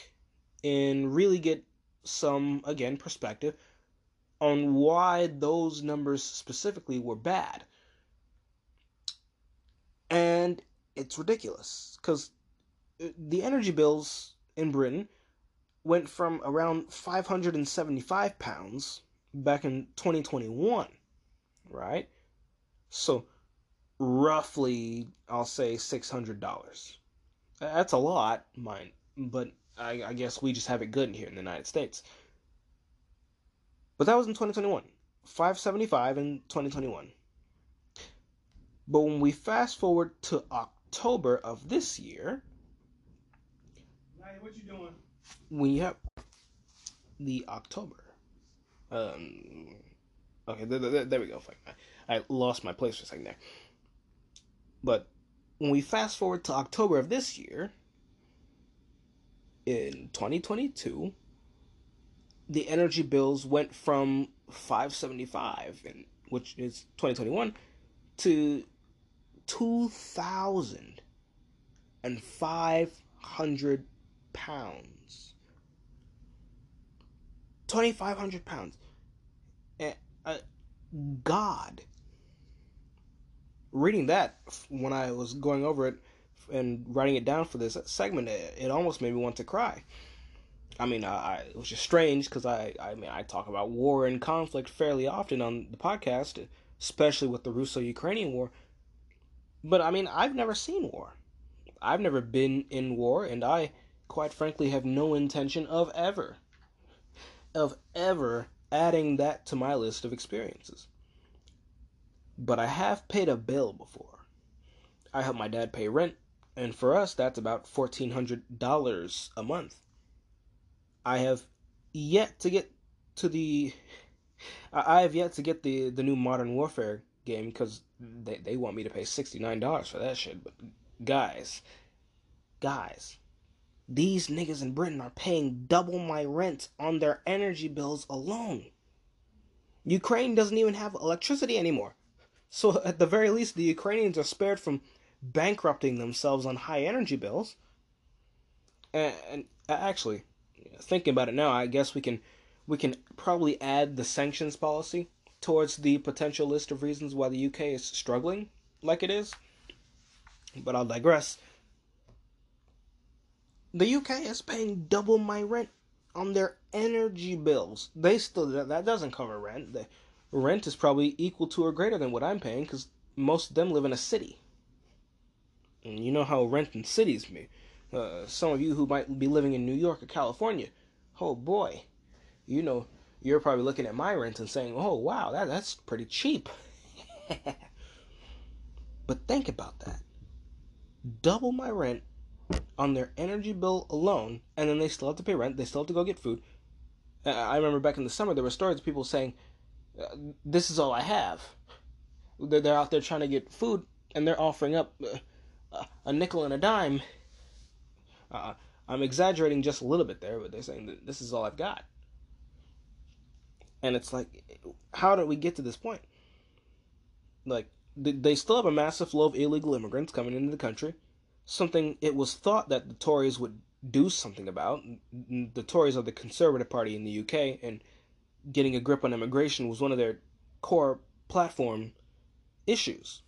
and really get some perspective on why those numbers specifically were bad. And it's ridiculous, because the energy bills in Britain went from around £575 back in 2021, right? So roughly, I'll say $600. That's a lot, mine, but I guess we just have it good here in the United States. But that was in 2021, $575 in 2021. But when we fast forward to October of this year, what you doing? We have the October. Okay, there we go. I lost my place for a second there. But when we fast forward to October of this year, in 2022. The energy bills went from $575, which is 2021, to £2,500. £2,500. God. Reading that when I was going over it and writing it down for this segment, it almost made me want to cry. I mean, it was just strange because I talk about war and conflict fairly often on the podcast, especially with the Russo-Ukrainian war. But I mean, I've never seen war. I've never been in war, and I, quite frankly, have no intention of ever adding that to my list of experiences. But I have paid a bill before. I helped my dad pay rent, and for us, that's about $1,400 a month. I have yet to get the new Modern Warfare game because they want me to pay $69 for that shit. But guys, these niggas in Britain are paying double my rent on their energy bills alone. Ukraine doesn't even have electricity anymore. So at the very least, the Ukrainians are spared from bankrupting themselves on high energy bills. And actually, thinking about it now, I guess we can probably add the sanctions policy towards the potential list of reasons why the UK is struggling like it is. But I'll digress. The UK is paying double my rent on their energy bills. That doesn't cover rent. The rent is probably equal to or greater than what I'm paying because most of them live in a city. And you know how rent in cities be. Some of you who might be living in New York or California, oh boy, you know, you're probably looking at my rent and saying, oh wow, that's pretty cheap. But think about that. Double my rent on their energy bill alone, and then they still have to pay rent, they still have to go get food. I remember back in the summer, there were stories of people saying, this is all I have. They're out there trying to get food, and they're offering up a nickel and a dime. I'm exaggerating just a little bit there, but they're saying that this is all I've got. And it's like, how did we get to this point? Like, they still have a massive flow of illegal immigrants coming into the country, something it was thought that the Tories would do something about. The Tories are the Conservative Party in the UK, and getting a grip on immigration was one of their core platform issues.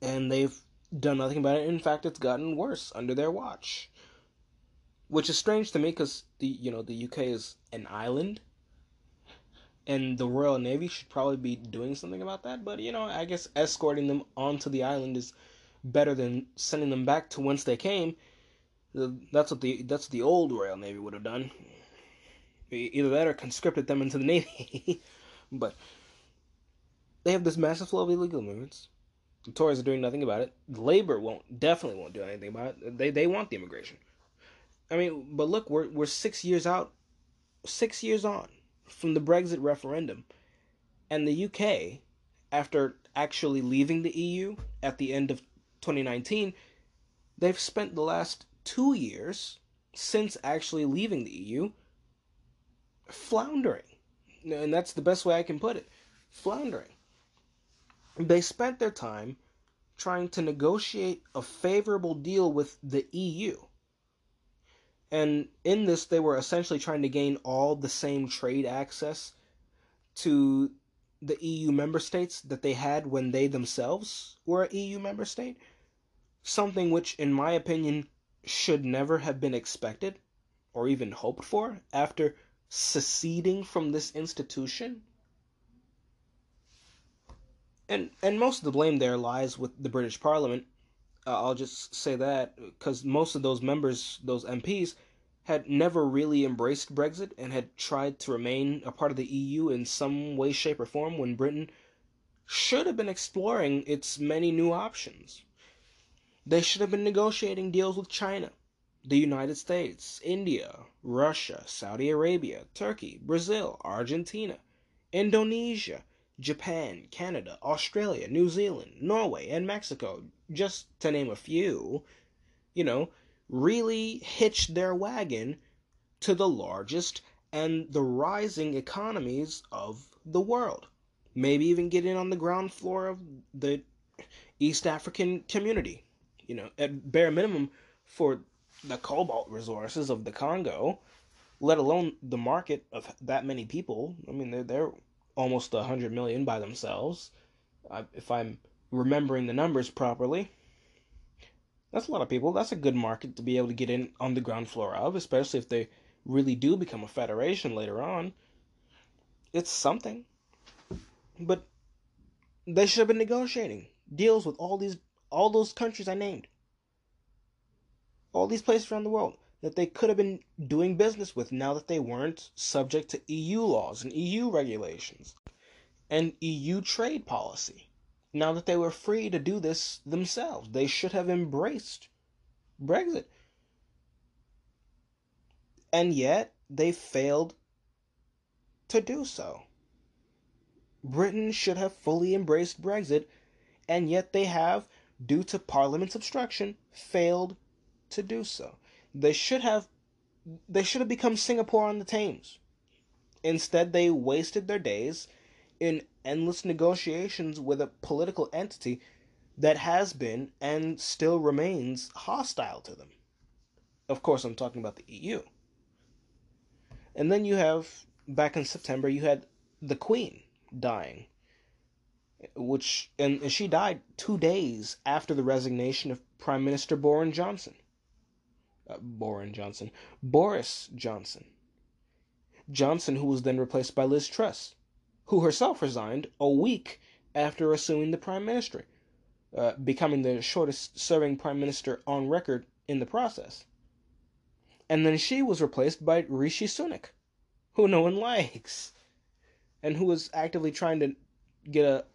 And they've done nothing about it. In fact, it's gotten worse under their watch, which is strange to me because the UK is an island, and the Royal Navy should probably be doing something about that. But I guess escorting them onto the island is better than sending them back to whence they came. That's what the old Royal Navy would have done. Either that or conscripted them into the Navy. But they have this massive flow of illegal immigrants. The Tories are doing nothing about it. Labor definitely won't do anything about it. They want the immigration. I mean, but look, we're 6 years on from the Brexit referendum, and the UK, after actually leaving the EU at the end of 2019, they've spent the last 2 years since actually leaving the EU floundering, and that's the best way I can put it, floundering. They spent their time trying to negotiate a favorable deal with the EU. And in this, they were essentially trying to gain all the same trade access to the EU member states that they had when they themselves were an EU member state. Something which, in my opinion, should never have been expected or even hoped for after seceding from this institution. And most of the blame there lies with the British Parliament. I'll just say that because most of those members, those MPs, had never really embraced Brexit and had tried to remain a part of the EU in some way, shape, or form when Britain should have been exploring its many new options. They should have been negotiating deals with China, the United States, India, Russia, Saudi Arabia, Turkey, Brazil, Argentina, Indonesia, Japan, Canada, Australia, New Zealand, Norway, and Mexico, just to name a few, really hitched their wagon to the largest and the rising economies of the world. Maybe even get in on the ground floor of the East African community, at bare minimum for the cobalt resources of the Congo, let alone the market of that many people. I mean, they're almost 100 million by themselves. If I'm remembering the numbers properly. That's a lot of people. That's a good market to be able to get in on the ground floor of, especially if they really do become a federation later on. It's something. But they should have been negotiating deals with all those countries I named. All these places around the world that they could have been doing business with now that they weren't subject to EU laws and EU regulations and EU trade policy. Now that they were free to do this themselves, they should have embraced Brexit. And yet, they failed to do so. Britain should have fully embraced Brexit, and yet they have, due to Parliament's obstruction, failed to do so. They should have become Singapore on the Thames. Instead, they wasted their days in endless negotiations with a political entity that has been and still remains hostile to them. Of course, I'm talking about the EU. And then you have, back in September, you had the Queen dying, and she died 2 days after the resignation of Prime Minister Boris Johnson. Johnson, who was then replaced by Liz Truss, who herself resigned a week after assuming the prime ministry, becoming the shortest-serving prime minister on record in the process. And then she was replaced by Rishi Sunak, who no one likes, and who was actively trying to get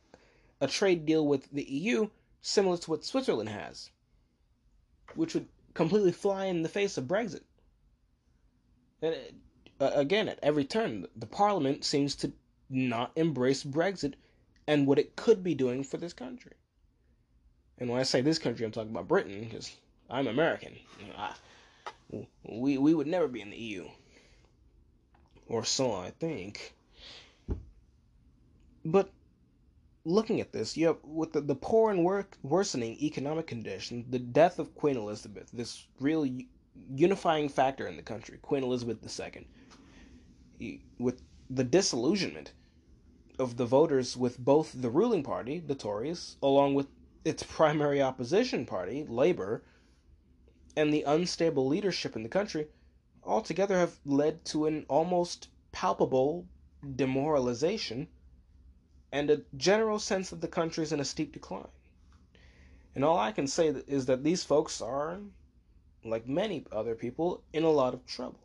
a trade deal with the EU similar to what Switzerland has, which would completely fly in the face of Brexit. And again, at every turn, the Parliament seems to not embrace Brexit and what it could be doing for this country. And when I say this country, I'm talking about Britain, because I'm American. We would never be in the EU. Or so I think. But looking at this, you have, with the poor and worsening economic conditions, the death of Queen Elizabeth, this real unifying factor in the country, Queen Elizabeth II, with the disillusionment of the voters with both the ruling party, the Tories, along with its primary opposition party, Labour, and the unstable leadership in the country, altogether have led to an almost palpable demoralization and a general sense that the country is in a steep decline. And all I can say is that these folks are, like many other people, in a lot of trouble.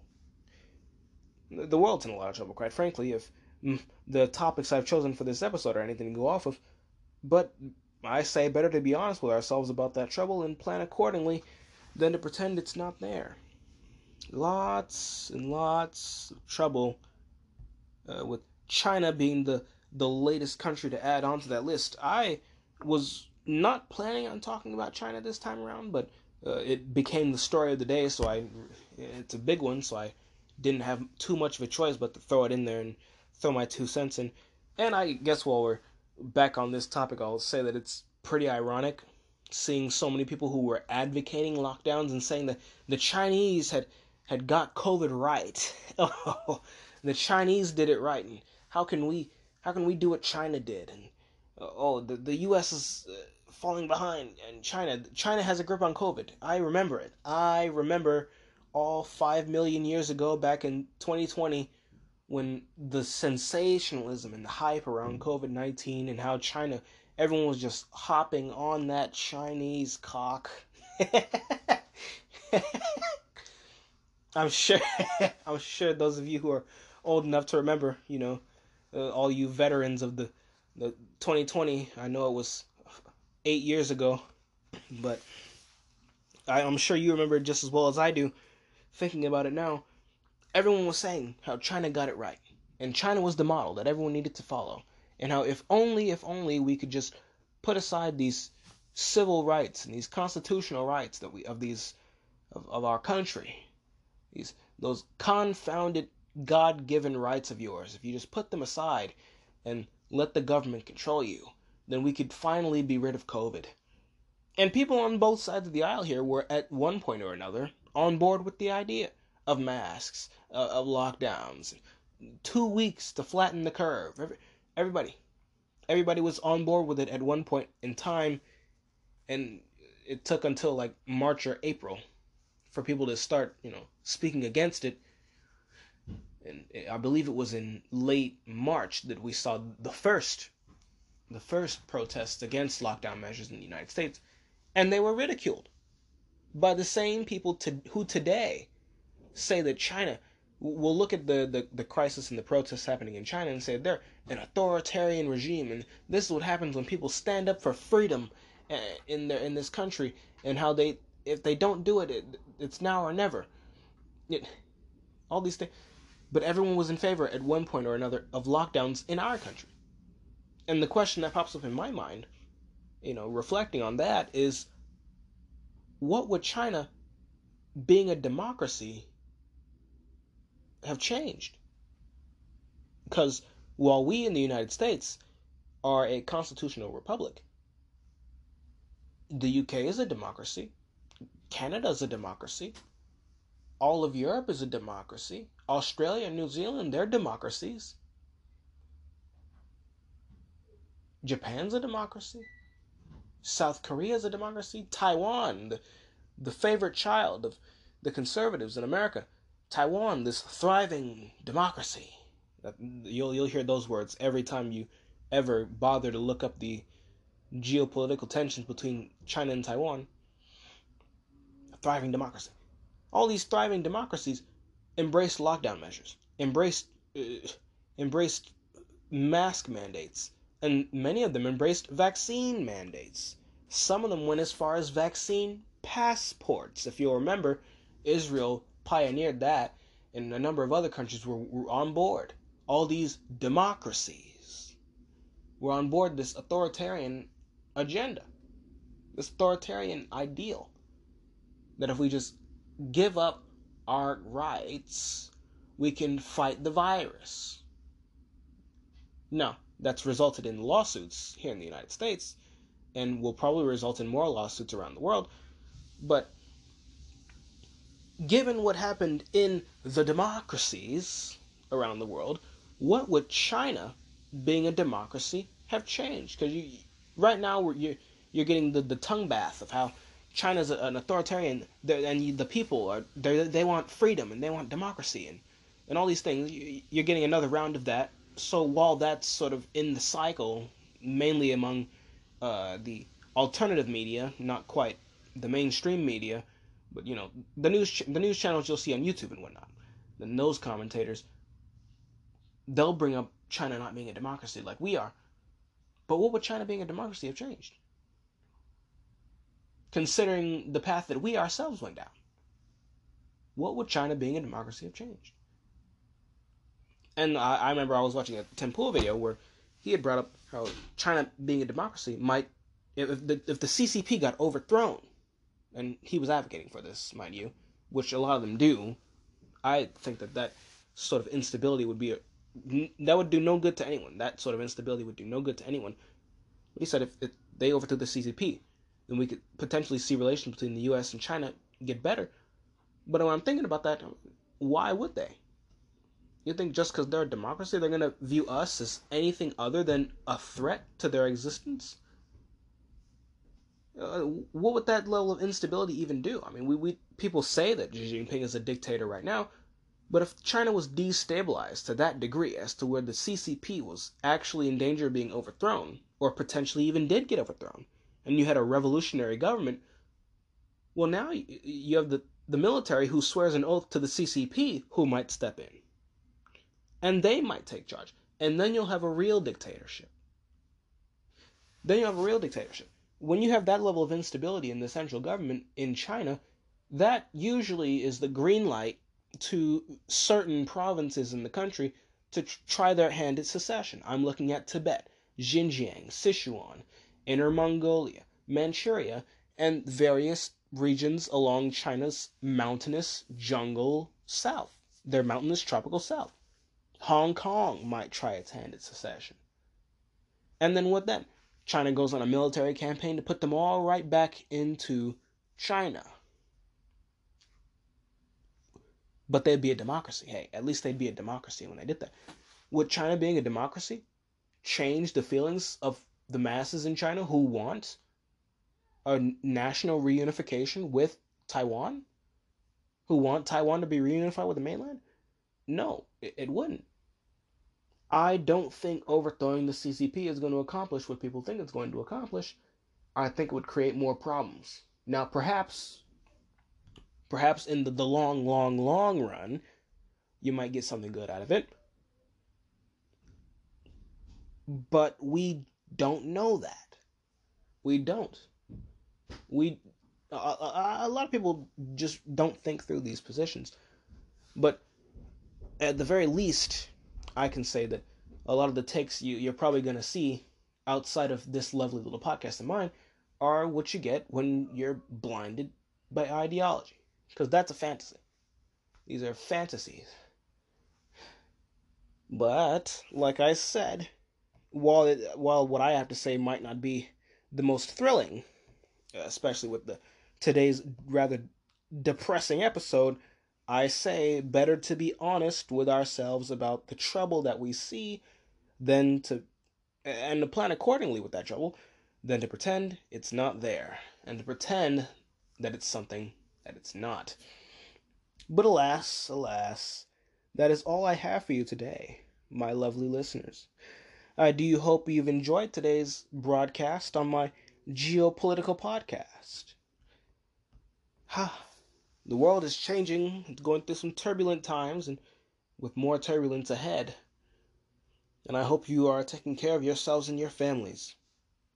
The world's in a lot of trouble, quite frankly, if the topics I've chosen for this episode are anything to go off of. But I say better to be honest with ourselves about that trouble and plan accordingly than to pretend it's not there. Lots and lots of trouble, with China being the latest country to add onto that list. I was not planning on talking about China this time around, but it became the story of the day, it's a big one, so I didn't have too much of a choice but to throw it in there and throw my 2 cents in. And I guess while we're back on this topic, I'll say that it's pretty ironic seeing so many people who were advocating lockdowns and saying that the Chinese had got COVID right. Oh, the Chinese did it right, and how can we do what China did? And the U.S. is falling behind, and China has a grip on COVID. I remember it. I remember all 5 million years ago, back in 2020, when the sensationalism and the hype around COVID-19 and how China, everyone was just hopping on that Chinese cock. I'm sure those of you who are old enough to remember, all you veterans of the 2020, I know it was 8 years ago, but I'm sure you remember just as well as I do. Thinking about it now, everyone was saying how China got it right, and China was the model that everyone needed to follow, and how if only we could just put aside these civil rights and these constitutional rights that of our country, those confounded God-given rights of yours, if you just put them aside and let the government control you, then we could finally be rid of COVID. And people on both sides of the aisle here were at one point or another on board with the idea of masks, of lockdowns, 2 weeks to flatten the curve. Everybody, everybody was on board with it at one point in time, and it took until like March or April for people to start, speaking against it. And I believe it was in late March that we saw the first protests against lockdown measures in the United States, and they were ridiculed by the same people who today say that China will look at the crisis and the protests happening in China and say they're an authoritarian regime, and this is what happens when people stand up for freedom in this country, and how if they don't do it, it's now or never. All these things. But everyone was in favor at one point or another of lockdowns in our country. And the question that pops up in my mind, reflecting on that, is what would China, being a democracy, have changed? Because while we in the United States are a constitutional republic, the UK is a democracy, Canada is a democracy, all of Europe is a democracy, Australia and New Zealand, they're democracies. Japan's a democracy. South Korea's a democracy. Taiwan, the favorite child of the conservatives in America. Taiwan, this thriving democracy. You'll hear those words every time you ever bother to look up the geopolitical tensions between China and Taiwan. A thriving democracy. All these thriving democracies embraced lockdown measures, embraced mask mandates, and many of them embraced vaccine mandates. Some of them went as far as vaccine passports. If you'll remember, Israel pioneered that, and a number of other countries were on board. All these democracies were on board this authoritarian agenda, this authoritarian ideal, that if we just give up our rights, we can fight the virus. Now, that's resulted in lawsuits here in the United States, and will probably result in more lawsuits around the world. But given what happened in the democracies around the world, what would China, being a democracy, have changed? Because right now you're getting the tongue bath of how China's an authoritarian, and the people they want freedom and they want democracy and all these things. You're getting another round of that. So while that's sort of in the cycle, mainly among the alternative media, not quite the mainstream media, but the news channels you'll see on YouTube and whatnot, then those commentators, they'll bring up China not being a democracy like we are. But what would China being a democracy have changed? Considering the path that we ourselves went down, what would China being a democracy have changed? And I remember I was watching a Tim Pool video where he had brought up how China being a democracy might, if the CCP got overthrown, and he was advocating for this, mind you, which a lot of them do. I think that sort of instability would be that would do no good to anyone. That sort of instability would do no good to anyone. He said if they overthrew the CCP, then we could potentially see relations between the U.S. and China get better. But when I'm thinking about that, why would they? You think just because they're a democracy, they're going to view us as anything other than a threat to their existence? What would that level of instability even do? I mean, we people say that Xi Jinping is a dictator right now, but if China was destabilized to that degree as to where the CCP was actually in danger of being overthrown, or potentially even did get overthrown, and you had a revolutionary government, well, now you have the military who swears an oath to the CCP who might step in. And they might take charge. And then you'll have a real dictatorship. When you have that level of instability in the central government in China, that usually is the green light to certain provinces in the country to try their hand at secession. I'm looking at Tibet, Xinjiang, Sichuan, Inner Mongolia, Manchuria, and various regions along China's mountainous jungle south, their mountainous tropical south. Hong Kong might try its hand at secession. And then what then? China goes on a military campaign to put them all right back into China. But they'd be a democracy. Hey, at least they'd be a democracy when they did that. Would China being a democracy change the feelings of the masses in China who want a national reunification with Taiwan, who want Taiwan to be reunified with the mainland? No, it wouldn't. I don't think overthrowing the CCP is going to accomplish what people think it's going to accomplish. I think it would create more problems. Now, perhaps in the long run, you might get something good out of it. But we don't know that. We don't. A lot of people just don't think through these positions. But at the very least, I can say that a lot of the takes you're probably going to see outside of this lovely little podcast of mine are what you get when you're blinded by ideology. Because that's a fantasy. These are fantasies. But, like I said, while what I have to say might not be the most thrilling, especially with today's rather depressing episode, I say better to be honest with ourselves about the trouble that we see and to plan accordingly with that trouble, than to pretend it's not there, and to pretend that it's something that it's not. But alas, alas, that is all I have for you today, my lovely listeners. I do hope you've enjoyed today's broadcast on my geopolitical podcast. The world is changing. It's going through some turbulent times, and with more turbulence ahead. And I hope you are taking care of yourselves and your families,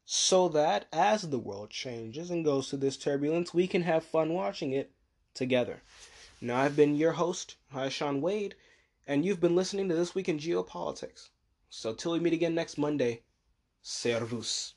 so that as the world changes and goes through this turbulence, we can have fun watching it together. Now, I've been your host, Haishan Wade, and you've been listening to This Week in Geopolitics. So till we meet again next Monday, servus.